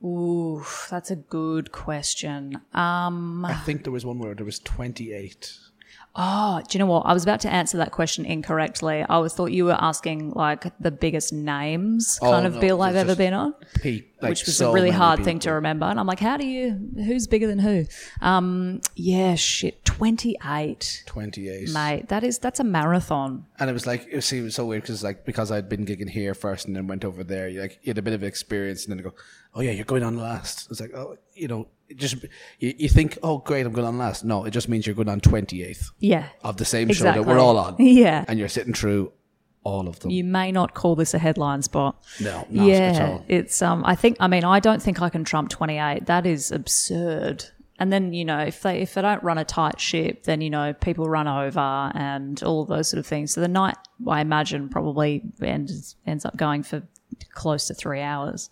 Ooh, that's a good question. Um, I think there was one where there was twenty-eight. Oh, do you know what? I was about to answer that question incorrectly. I was, thought you were asking like the biggest names kind oh, of no, bill I've ever been on, peep, like which was so a really hard people. thing to remember. And I'm like, how do you, who's bigger than who? Um, yeah, shit, twenty-eight. twenty-eight. Mate, that is, that's a marathon. And it was like, it was, it was so weird because like, because I'd been gigging here first and then went over there, you like, you had a bit of experience and then you go, oh yeah, you're going on last. It's like, oh, you know, it just you, you think, oh great, I'm going on last. No, it just means you're going on twenty-eighth. Yeah, of the same exactly. show that we're all on. Yeah, and you're sitting through all of them. You may not call this a headline spot. No, not yeah, at all. It's um, I think, I mean, I don't think I can trump twenty-eight. That is absurd. And then, you know, if they if they don't run a tight ship, then, you know, people run over and all of those sort of things. So the night, I imagine, probably ends ends up going for close to three hours.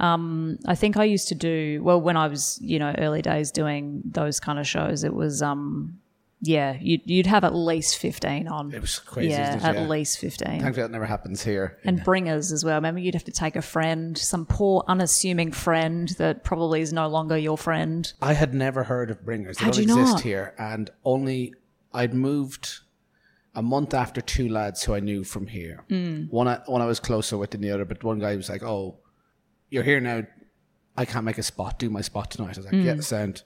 Um, I think I used to do, well, when I was, you know, early days doing those kind of shows, it was, um, yeah, you'd, you'd have at least fifteen on. It was crazy. Yeah, isn't it? at yeah. least fifteen. Thankfully that never happens here. And bringers as well. I remember you'd have to take a friend, some poor unassuming friend that probably is no longer your friend. I had never heard of bringers. They How'd don't exist not? here. And only, I'd moved a month after two lads who I knew from here. Mm. One, I, one I was closer with than the other, but one guy was like, oh, you're here now, I can't make a spot, do my spot tonight. I was like, mm. yeah, the sound.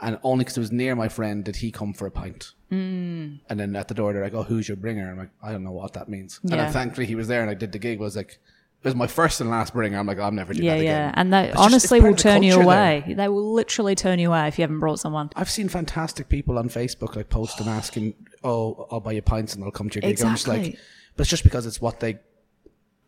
And only because it was near my friend did he come for a pint. Mm. And then at the door, they're like, oh, who's your bringer? I'm like, I don't know what that means. Yeah. And then thankfully he was there and I did the gig. I was like, it was my first and last bringer. I'm like, I'm never doing yeah, that again. Yeah, yeah. And they it's honestly just, will turn you away. There. They will literally turn you away if you haven't brought someone. I've seen fantastic people on Facebook like post and asking, oh, I'll buy you pints and I'll come to your gig. Exactly. I'm just like, but it's just because it's what they...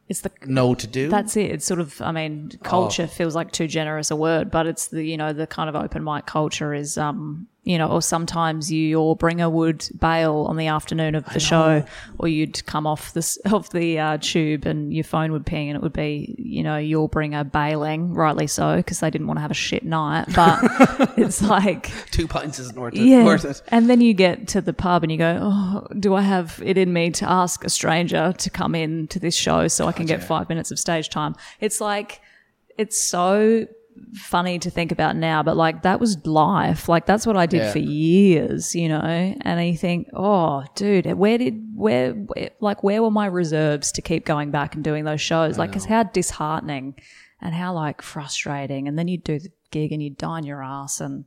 It's the know to do. That's it. It's sort of, I mean, culture oh. feels like too generous a word, but it's the, you know, the kind of open mic culture is, um, you know, or sometimes you, your bringer would bail on the afternoon of the show, or you'd come off the, off the uh, tube and your phone would ping and it would be, you know, your bringer bailing, rightly so, because they didn't want to have a shit night. But it's like... Two pints isn't worth it. Yeah. Worth it. And then you get to the pub and you go, oh, do I have it in me to ask a stranger to come in to this show so God, I can get yeah. five minutes of stage time? It's like, it's so... funny to think about now, but like that was life. Like that's what I did yeah. for years, you know. And I think, oh, dude, where did where, where like where were my reserves to keep going back and doing those shows? I like, know. 'Cause how disheartening and how like frustrating. And then you'd do the gig and you'd dine your ass, and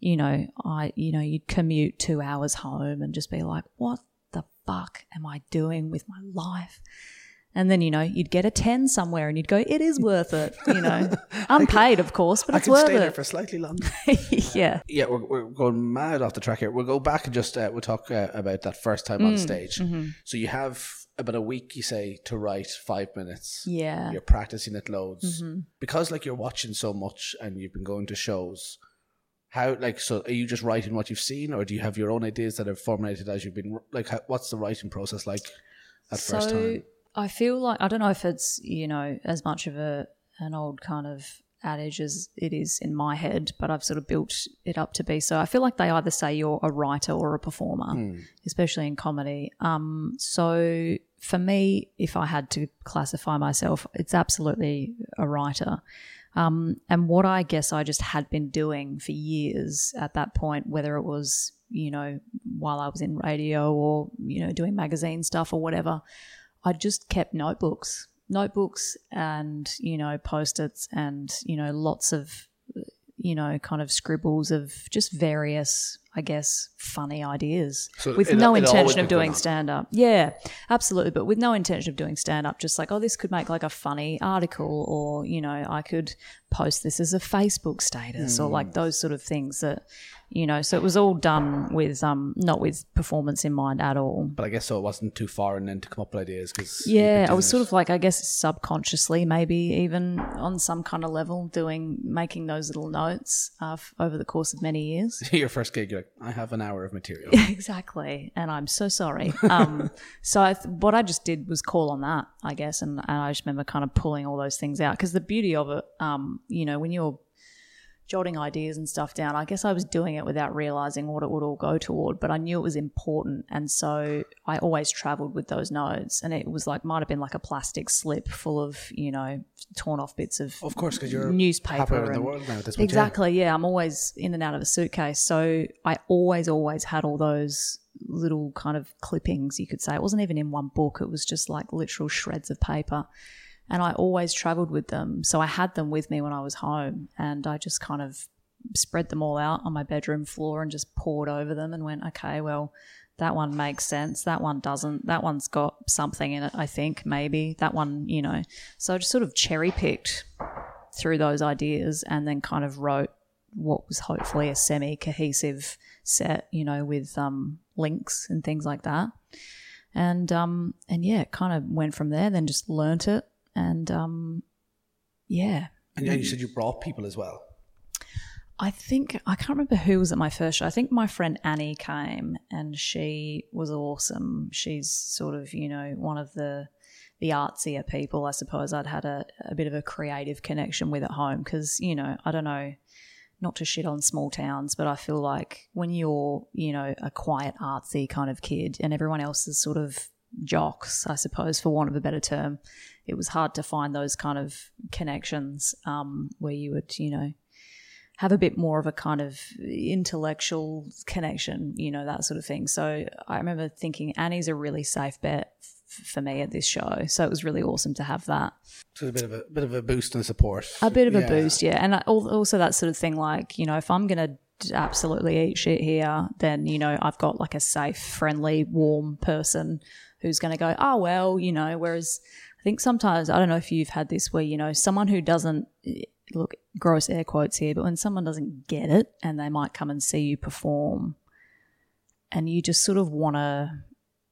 you know, I you know, you'd commute two hours home and just be like, what the fuck am I doing with my life? And then, you know, you'd get a ten somewhere and you'd go, it is worth it, you know. Unpaid, of course, but I it's worth it. I can stay there for slightly longer. yeah. Yeah, we're, we're going mad off the track here. We'll go back and just, uh, we'll talk uh, about that first time mm. on stage. Mm-hmm. So you have about a week, you say, to write five minutes. Yeah. You're practicing it loads. Mm-hmm. Because, like, you're watching so much and you've been going to shows, how, like, so are you just writing what you've seen, or do you have your own ideas that are formulated as you've been, like, how, what's the writing process like at so, first time? I feel like, I don't know if it's, you know, as much of a an old kind of adage as it is in my head, but I've sort of built it up to be. So I feel like they either say you're a writer or a performer, mm. especially in comedy. Um, so for me, if I had to classify myself, it's absolutely a writer. Um, and what I guess I just had been doing for years at that point, whether it was, you know, while I was in radio or, you know, doing magazine stuff or whatever, I just kept notebooks, notebooks and, you know, Post-its and, you know, lots of, you know, kind of scribbles of just various, I guess, funny ideas so with it, no it intention of doing stand-up. Yeah, absolutely. But with no intention of doing stand-up, just like, oh, this could make like a funny article, or, you know, I could post this as a Facebook status mm. or like those sort of things that, you know, so it was all done with um not with performance in mind at all. But I guess so it wasn't too foreign then to come up with ideas because yeah, I was sort of like I guess subconsciously maybe even on some kind of level doing making those little notes uh, f- over the course of many years. Your first gig, you're like, I have an hour of material. Exactly, and I'm so sorry. Um, so I th- what I just did was call on that, I guess, and, and I just remember kind of pulling all those things out because the beauty of it, um, you know, when you're jotting ideas and stuff down, I guess I was doing it without realising what it would all go toward, but I knew it was important, and so I always travelled with those notes, and it was like might have been like a plastic slip full of, you know, torn off bits of of course because you're newspaper in the world now at this point. Exactly, yeah. yeah, I'm always in and out of a suitcase, so I always always had all those little kind of clippings, you could say. It wasn't even in one book, it was just like literal shreds of paper. And I always travelled with them. So I had them with me when I was home, and I just kind of spread them all out on my bedroom floor and just poured over them and went, okay, well, that one makes sense. That one doesn't. That one's got something in it, I think, maybe. That one, you know. So I just sort of cherry-picked through those ideas and then kind of wrote what was hopefully a semi-cohesive set, you know, with um, links and things like that. And, um, and yeah, it kind of went from there, then just learnt it. And um, yeah. And you said you brought people as well. I think, I can't remember who was at my first show. I think my friend Annie came, and she was awesome. She's sort of, you know, one of the the artsier people, I suppose, I'd had a, a bit of a creative connection with at home because, you know, I don't know, not to shit on small towns, but I feel like when you're, you know, a quiet artsy kind of kid and everyone else is sort of jocks, I suppose, for want of a better term, it was hard to find those kind of connections um, where you would, you know, have a bit more of a kind of intellectual connection, you know, that sort of thing. So I remember thinking Annie's a really safe bet f- for me at this show. So it was really awesome to have that. So a bit of a bit of a boost and support. A bit of yeah. a boost, yeah. And I, also that sort of thing, like, you know, if I'm going to absolutely eat shit here, then, you know, I've got like a safe, friendly, warm person who's going to go, oh, well, you know, whereas I think sometimes, I don't know if you've had this where, you know, someone who doesn't, look, gross air quotes here, but when someone doesn't get it and they might come and see you perform and you just sort of want to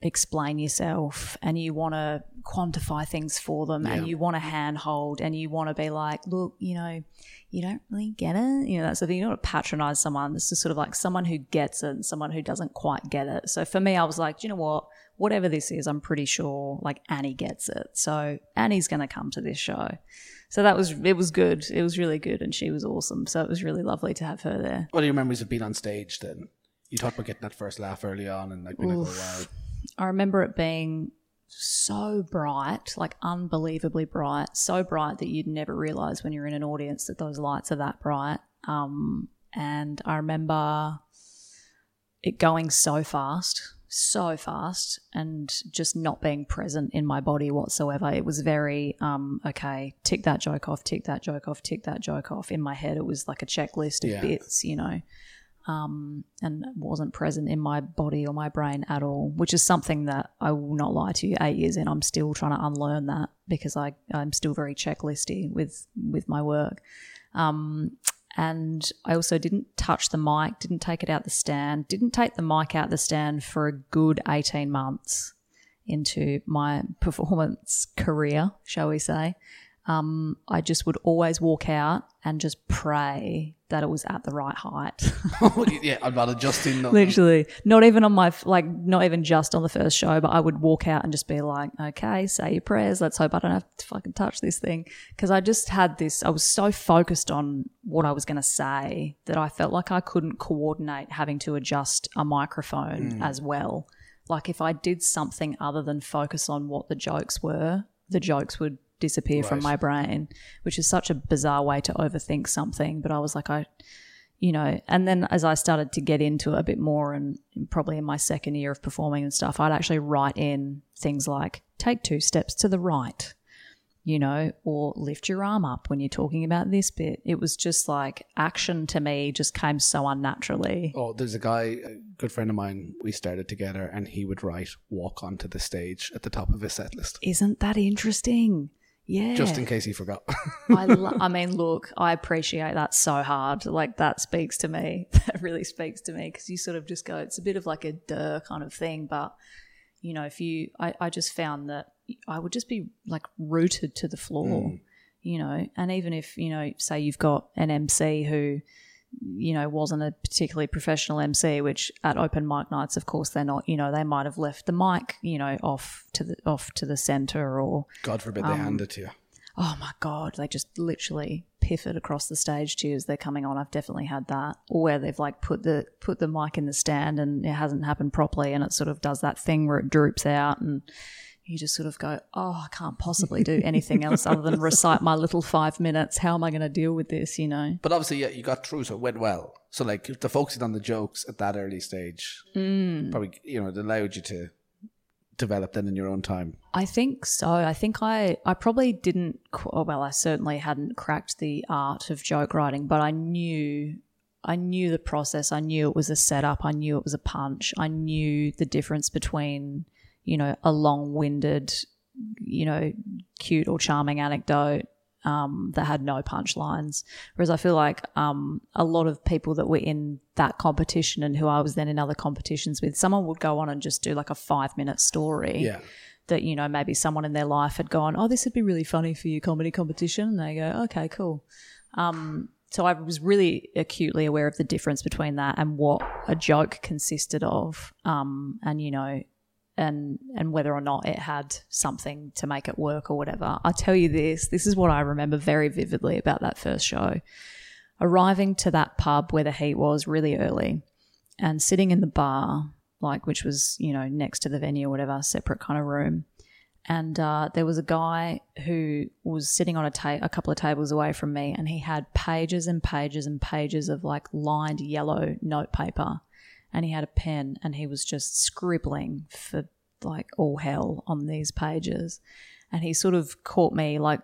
explain yourself and you want to quantify things for them yeah. and you want to handhold and you want to be like, look, you know, you don't really get it. You know, that's the thing. You don't want to patronise someone. This is sort of like someone who gets it and someone who doesn't quite get it. So for me, I was like, do you know what? Whatever this is, I'm pretty sure like Annie gets it. So Annie's going to come to this show. So that was, it was good. It was really good, and she was awesome. So it was really lovely to have her there. What are your memories of being on stage then? You talked about getting that first laugh early on and like being Oof. like, oh, wow. I remember it being so bright, like unbelievably bright, so bright that you'd never realise when you're in an audience that those lights are that bright. Um, and I remember it going so fast, so fast, and just not being present in my body whatsoever. It was very, um, okay, tick that joke off, tick that joke off, tick that joke off. In my head it was like a checklist of yeah. bits, you know. Um, and wasn't present in my body or my brain at all, which is something that I will not lie to you, eight years in, I'm still trying to unlearn that because I, I'm still very checklisty with, with my work. Um, and I also didn't touch the mic, didn't take it out the stand, didn't take the mic out the stand for a good eighteen months into my performance career, shall we say. Um, I just would always walk out and just pray that it was at the right height. Yeah, I'm not adjusting. Nothing. Literally. Not even on my, like, not even just on the first show, but I would walk out and just be like, okay, say your prayers. Let's hope I don't have to fucking touch this thing. Because I just had this, I was so focused on what I was going to say that I felt like I couldn't coordinate having to adjust a microphone mm. as well. Like if I did something other than focus on what the jokes were, the jokes would disappear right. from my brain, which is such a bizarre way to overthink something. But I was like, I, you know, and then as I started to get into it a bit more and probably in my second year of performing and stuff, I'd actually write in things like take two steps to the right, you know, or lift your arm up when you're talking about this bit. It was just like action to me just came so unnaturally. Oh, there's a guy, a good friend of mine, we started together, and he would write walk onto the stage at the top of his set list. Isn't that interesting? Yeah. Just in case you forgot. I, lo- I mean, look, I appreciate that so hard. Like, that speaks to me. That really speaks to me, because you sort of just go, it's a bit of like a duh kind of thing. But, you know, if you, I, I just found that I would just be like rooted to the floor, mm. you know. And even if, you know, say you've got an M C who, you know, wasn't a particularly professional M C, which at open mic nights, of course, they're not. You know, they might have left the mic, you know, off to the off to the centre, or God forbid um, they hand it to you. Oh my God, they just literally piff it across the stage to you as they're coming on. I've definitely had that, or where they've like put the put the mic in the stand and it hasn't happened properly, and it sort of does that thing where it droops out, and you just sort of go, oh, I can't possibly do anything else other than recite my little five minutes. How am I going to deal with this, you know? But obviously, yeah, you got through, so it went well. So, like, if they're focusing on the jokes at that early stage, mm. probably, you know, it allowed you to develop then in your own time. I think so. I think I, I probably didn't, oh, well, I certainly hadn't cracked the art of joke writing, but I knew... I knew the process. I knew it was a setup. I knew it was a punch. I knew the difference between... you know, a long-winded, you know, cute or charming anecdote um, that had no punchlines. Whereas I feel like um, a lot of people that were in that competition and who I was then in other competitions with, someone would go on and just do like a five-minute story yeah. that, you know, maybe someone in their life had gone, oh, this would be really funny for your comedy competition. And they go, okay, cool. Um, so I was really acutely aware of the difference between that and what a joke consisted of um, and, you know, and and whether or not it had something to make it work or whatever. I'll tell you this, this is what I remember very vividly about that first show. Arriving to that pub where the heat was really early and sitting in the bar, like, which was, you know, next to the venue or whatever, separate kind of room, and uh, there was a guy who was sitting on a, ta- a couple of tables away from me, and he had pages and pages and pages of, like, lined yellow notepaper. And he had a pen and he was just scribbling for like all hell on these pages. And he sort of caught me like,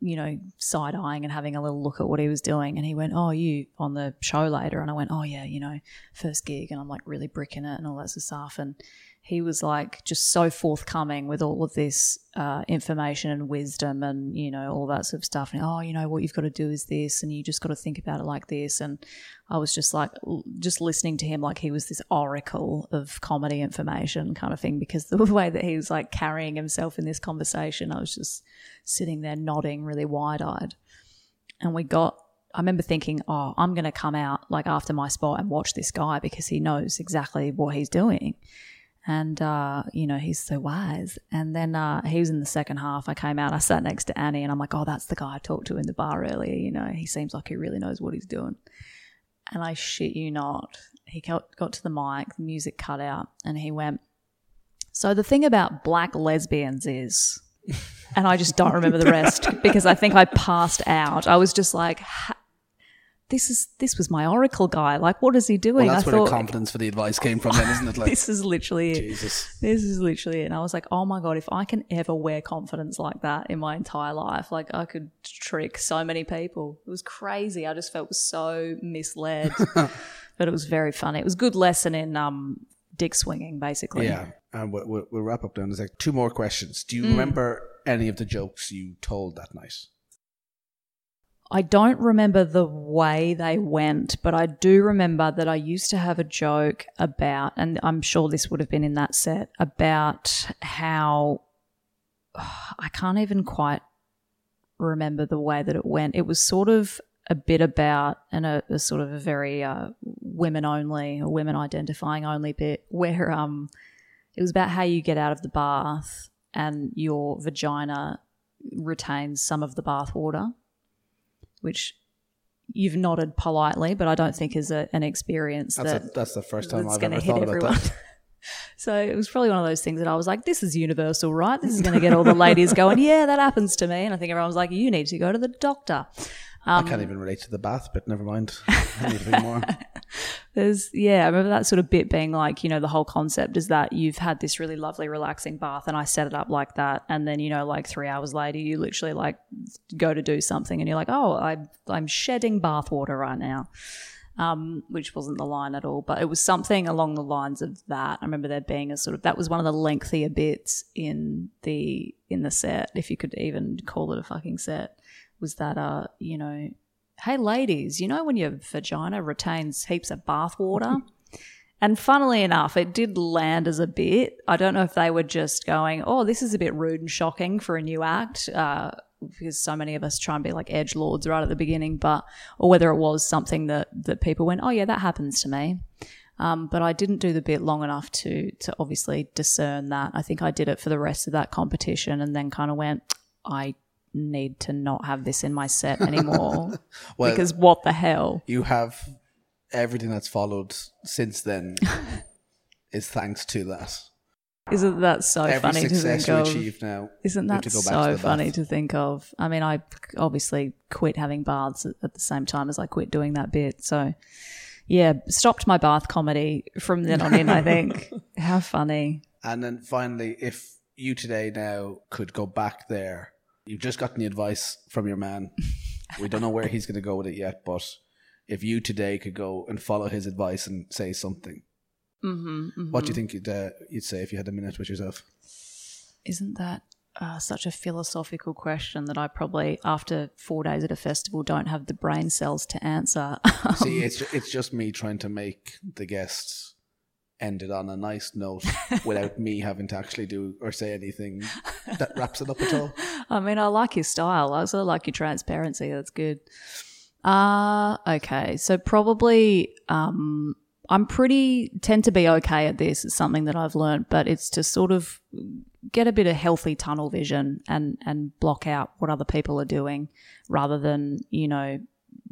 you know, side-eyeing and having a little look at what he was doing. And he went, oh, you on the show later? And I went, oh, yeah, you know, first gig. And I'm like really bricking it and all that sort of stuff. And he was like just so forthcoming with all of this uh, information and wisdom and, you know, all that sort of stuff. And, oh, you know, what you've got to do is this, and you just got to think about it like this. And I was just like just listening to him like he was this oracle of comedy information kind of thing, because the way that he was like carrying himself in this conversation, I was just sitting there nodding really wide-eyed. And we got I remember thinking, oh, I'm going to come out like after my spot and watch this guy because he knows exactly what he's doing. And, uh, you know, he's so wise. And then uh, he was in the second half. I came out, I sat next to Annie, and I'm like, oh, that's the guy I talked to in the bar earlier. You know, he seems like he really knows what he's doing. And I shit you not, he got to the mic, the music cut out, and he went, so the thing about black lesbians is, and I just don't remember the rest because I think I passed out. I was just like, This is this was my oracle guy. Like, what is he doing? Well, that's I where thought, the confidence for the advice came from then, isn't it? Like, this is literally it. Jesus. This is literally it. And I was like, oh, my God, if I can ever wear confidence like that in my entire life, like I could trick so many people. It was crazy. I just felt so misled. But it was very funny. It was a good lesson in um, dick swinging, basically. Yeah. And we'll, we'll, we'll wrap up then. There's like two more questions. Do you mm. remember any of the jokes you told that night? I don't remember the way they went, but I do remember that I used to have a joke about, and I'm sure this would have been in that set, about how oh, I can't even quite remember the way that it went. It was sort of a bit about and a, a sort of a very uh, women-only or women-identifying-only bit where um, it was about how you get out of the bath and your vagina retains some of the bath water, which you've nodded politely, but I don't think is a, an experience that's, that, a, that's the first time I've ever thought everyone. About that. So it was probably one of those things that I was like, this is universal, right? This is going to get all the ladies going, yeah, that happens to me. And I think everyone was like, you need to go to the doctor. Um, I can't even relate to the bath, but never mind. Anything more? There's, yeah, I remember that sort of bit being like, you know, the whole concept is that you've had this really lovely relaxing bath and I set it up like that, and then, you know, like three hours later you literally like go to do something and you're like, oh, I, I'm shedding bath water right now. um, which wasn't the line at all, but it was something along the lines of that. I remember there being a sort of, that was one of the lengthier bits in the in the set, if you could even call it a fucking set, was that, uh, you know, hey, ladies, you know when your vagina retains heaps of bathwater? And funnily enough, it did land as a bit. I don't know if they were just going, oh, this is a bit rude and shocking for a new act, uh, because so many of us try and be like edge lords right at the beginning, but or whether it was something that, that people went, oh, yeah, that happens to me. Um, but I didn't do the bit long enough to to obviously discern that. I think I did it for the rest of that competition and then kind of went, I need to not have this in my set anymore well, because what the hell? You have... Everything that's followed since then is thanks to that. Isn't that so Every funny to think of? Achieved now, Isn't that so funny bath. to think of? I mean, I obviously quit having baths at the same time as I quit doing that bit. So, yeah, stopped my bath comedy from then on in, I think. How funny. And then finally, if you today now could go back there, you've just gotten the advice from your man. We don't know where he's going to go with it yet, but... If you today could go and follow his advice and say something, mm-hmm, mm-hmm. what do you think you'd, uh, you'd say if you had a minute with yourself? Isn't that uh, such a philosophical question that I probably, after four days at a festival, don't have the brain cells to answer? See, it's it's just me trying to make the guests end it on a nice note without me having to actually do or say anything that wraps it up at all. I mean, I like your style. I also like your transparency. That's good. Ah, uh, okay. So probably um, I'm pretty tend to be okay at this. It's something that I've learned, but it's to sort of get a bit of healthy tunnel vision and, and block out what other people are doing rather than, you know,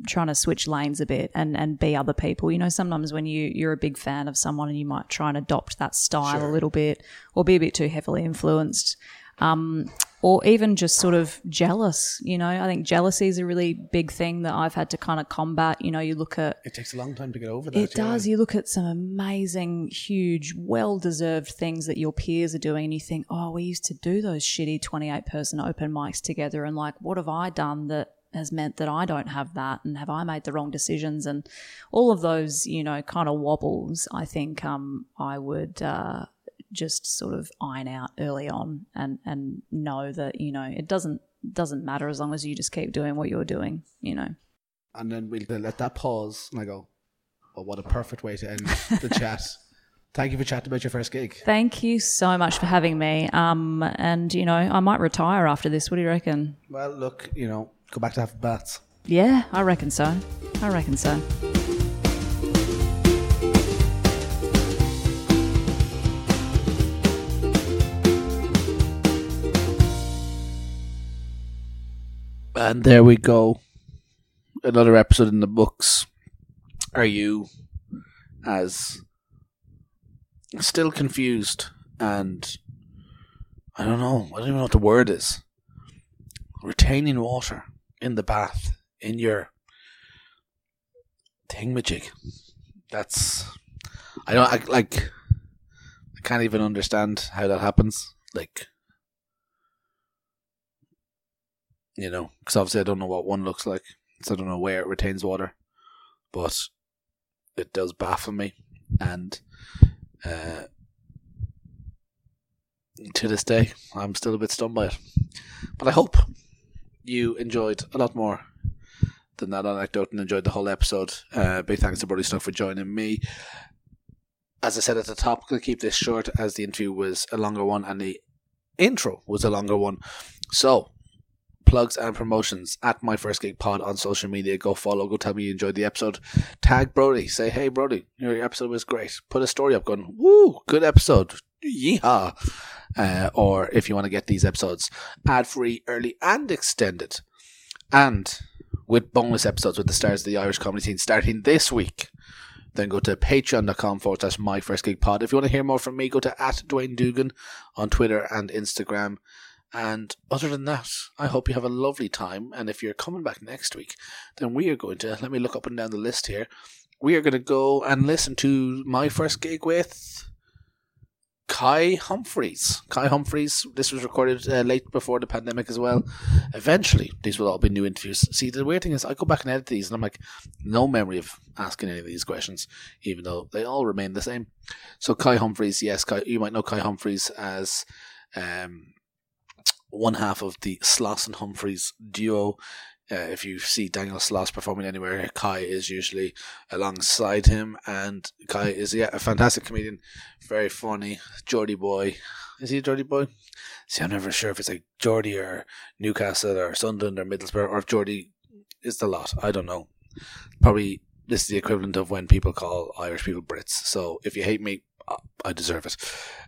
trying to switch lanes a bit and, and be other people. You know, sometimes when you, you're a big fan of someone and you might try and adopt that style sure. a little bit or be a bit too heavily influenced. Um, or even just sort of jealous, you know. I think jealousy is a really big thing that I've had to kind of combat. You know, you look at... It takes a long time to get over that. It yeah. does. You look at some amazing, huge, well-deserved things that your peers are doing and you think, oh, we used to do those shitty twenty-eight person open mics together and like, what have I done that has meant that I don't have that and have I made the wrong decisions? And all of those, you know, kind of wobbles, I think um, I would... Uh, just sort of iron out early on and, and know that, you know, it doesn't doesn't matter as long as you just keep doing what you're doing, you know. And then we'll let that pause and I go, well, what a perfect way to end the chat. Thank you for chatting about your first gig. Thank you so much for having me. Um, and, you know, I might retire after this. What do you reckon? Well, look, you know, go back to having baths. Yeah, I reckon so. I reckon so. And there we go. Another episode in the books. Are you as still confused and I don't know, I don't even know what the word is. Retaining water in the bath, in your thingamajig. That's I don't I, like I can't even understand how that happens. Like You know, because obviously I don't know what one looks like, so I don't know where it retains water, but it does baffle me, and uh, to this day, I'm still a bit stunned by it. But I hope you enjoyed a lot more than that anecdote and enjoyed the whole episode. Uh, big thanks to Brody Snook for joining me. As I said at the top, I'm going to keep this short as the interview was a longer one and the intro was a longer one. So... Plugs and promotions at My First Gig Pod on social media. Go follow. Go tell me you enjoyed the episode. Tag Brody. Say, hey, Brody, your episode was great. Put a story up going, woo, good episode. Yeehaw. Uh, or if you want to get these episodes ad-free, early and extended. And with bonus episodes with the stars of the Irish comedy scene starting this week. Then go to patreon.com forward slash My First Gig Pod. If you want to hear more from me, go to at Dwayne Dugan on Twitter and Instagram. And other than that, I hope you have a lovely time. And if you're coming back next week, then we are going to, let me look up and down the list here. We are going to go and listen to My First Gig with Kai Humphries. Kai Humphries. This was recorded uh, late before the pandemic as well. Eventually, these will all be new interviews. See, the weird thing is, I go back and edit these, and I'm like, no memory of asking any of these questions, even though they all remain the same. So Kai Humphries, yes, Kai, you might know Kai Humphries as um, one half of the Sloss and Humphries duo. Uh, if you see Daniel Sloss performing anywhere, Kai is usually alongside him, and Kai is yeah a fantastic comedian, very funny. Geordie boy, is he a Geordie boy? See, I'm never sure if it's like Geordie or Newcastle or Sunderland or Middlesbrough, or if Geordie is the lot. I don't know. Probably this is the equivalent of when people call Irish people Brits. So if you hate me, I deserve it.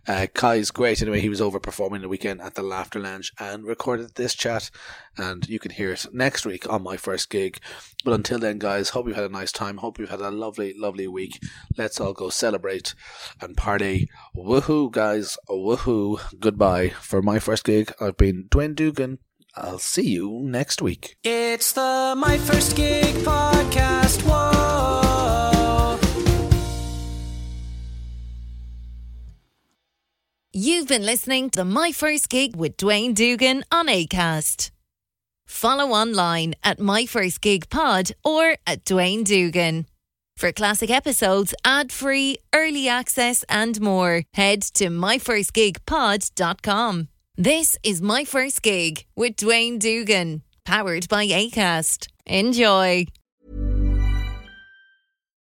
Uh, Kai's great. Anyway, he was over performing the weekend at the Laughter Lounge and recorded this chat, and you can hear it next week on my first gig. But until then, guys, hope you've had a nice time. Hope you've had a lovely, lovely week. Let's all go celebrate and party. Woohoo, guys. Woohoo. Goodbye. For my first gig, I've been Dwayne Dugan. I'll see you next week. It's the My First Gig podcast. Whoa. You've been listening to My First Gig with Dwayne Dugan on Acast. Follow online at My First Gig Pod or at Dwayne Dugan. For classic episodes, ad-free, early access and more, head to my first gig pod dot com. This is My First Gig with Dwayne Dugan, powered by Acast. Enjoy.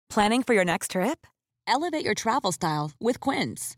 Planning for your next trip? Elevate your travel style with Quince.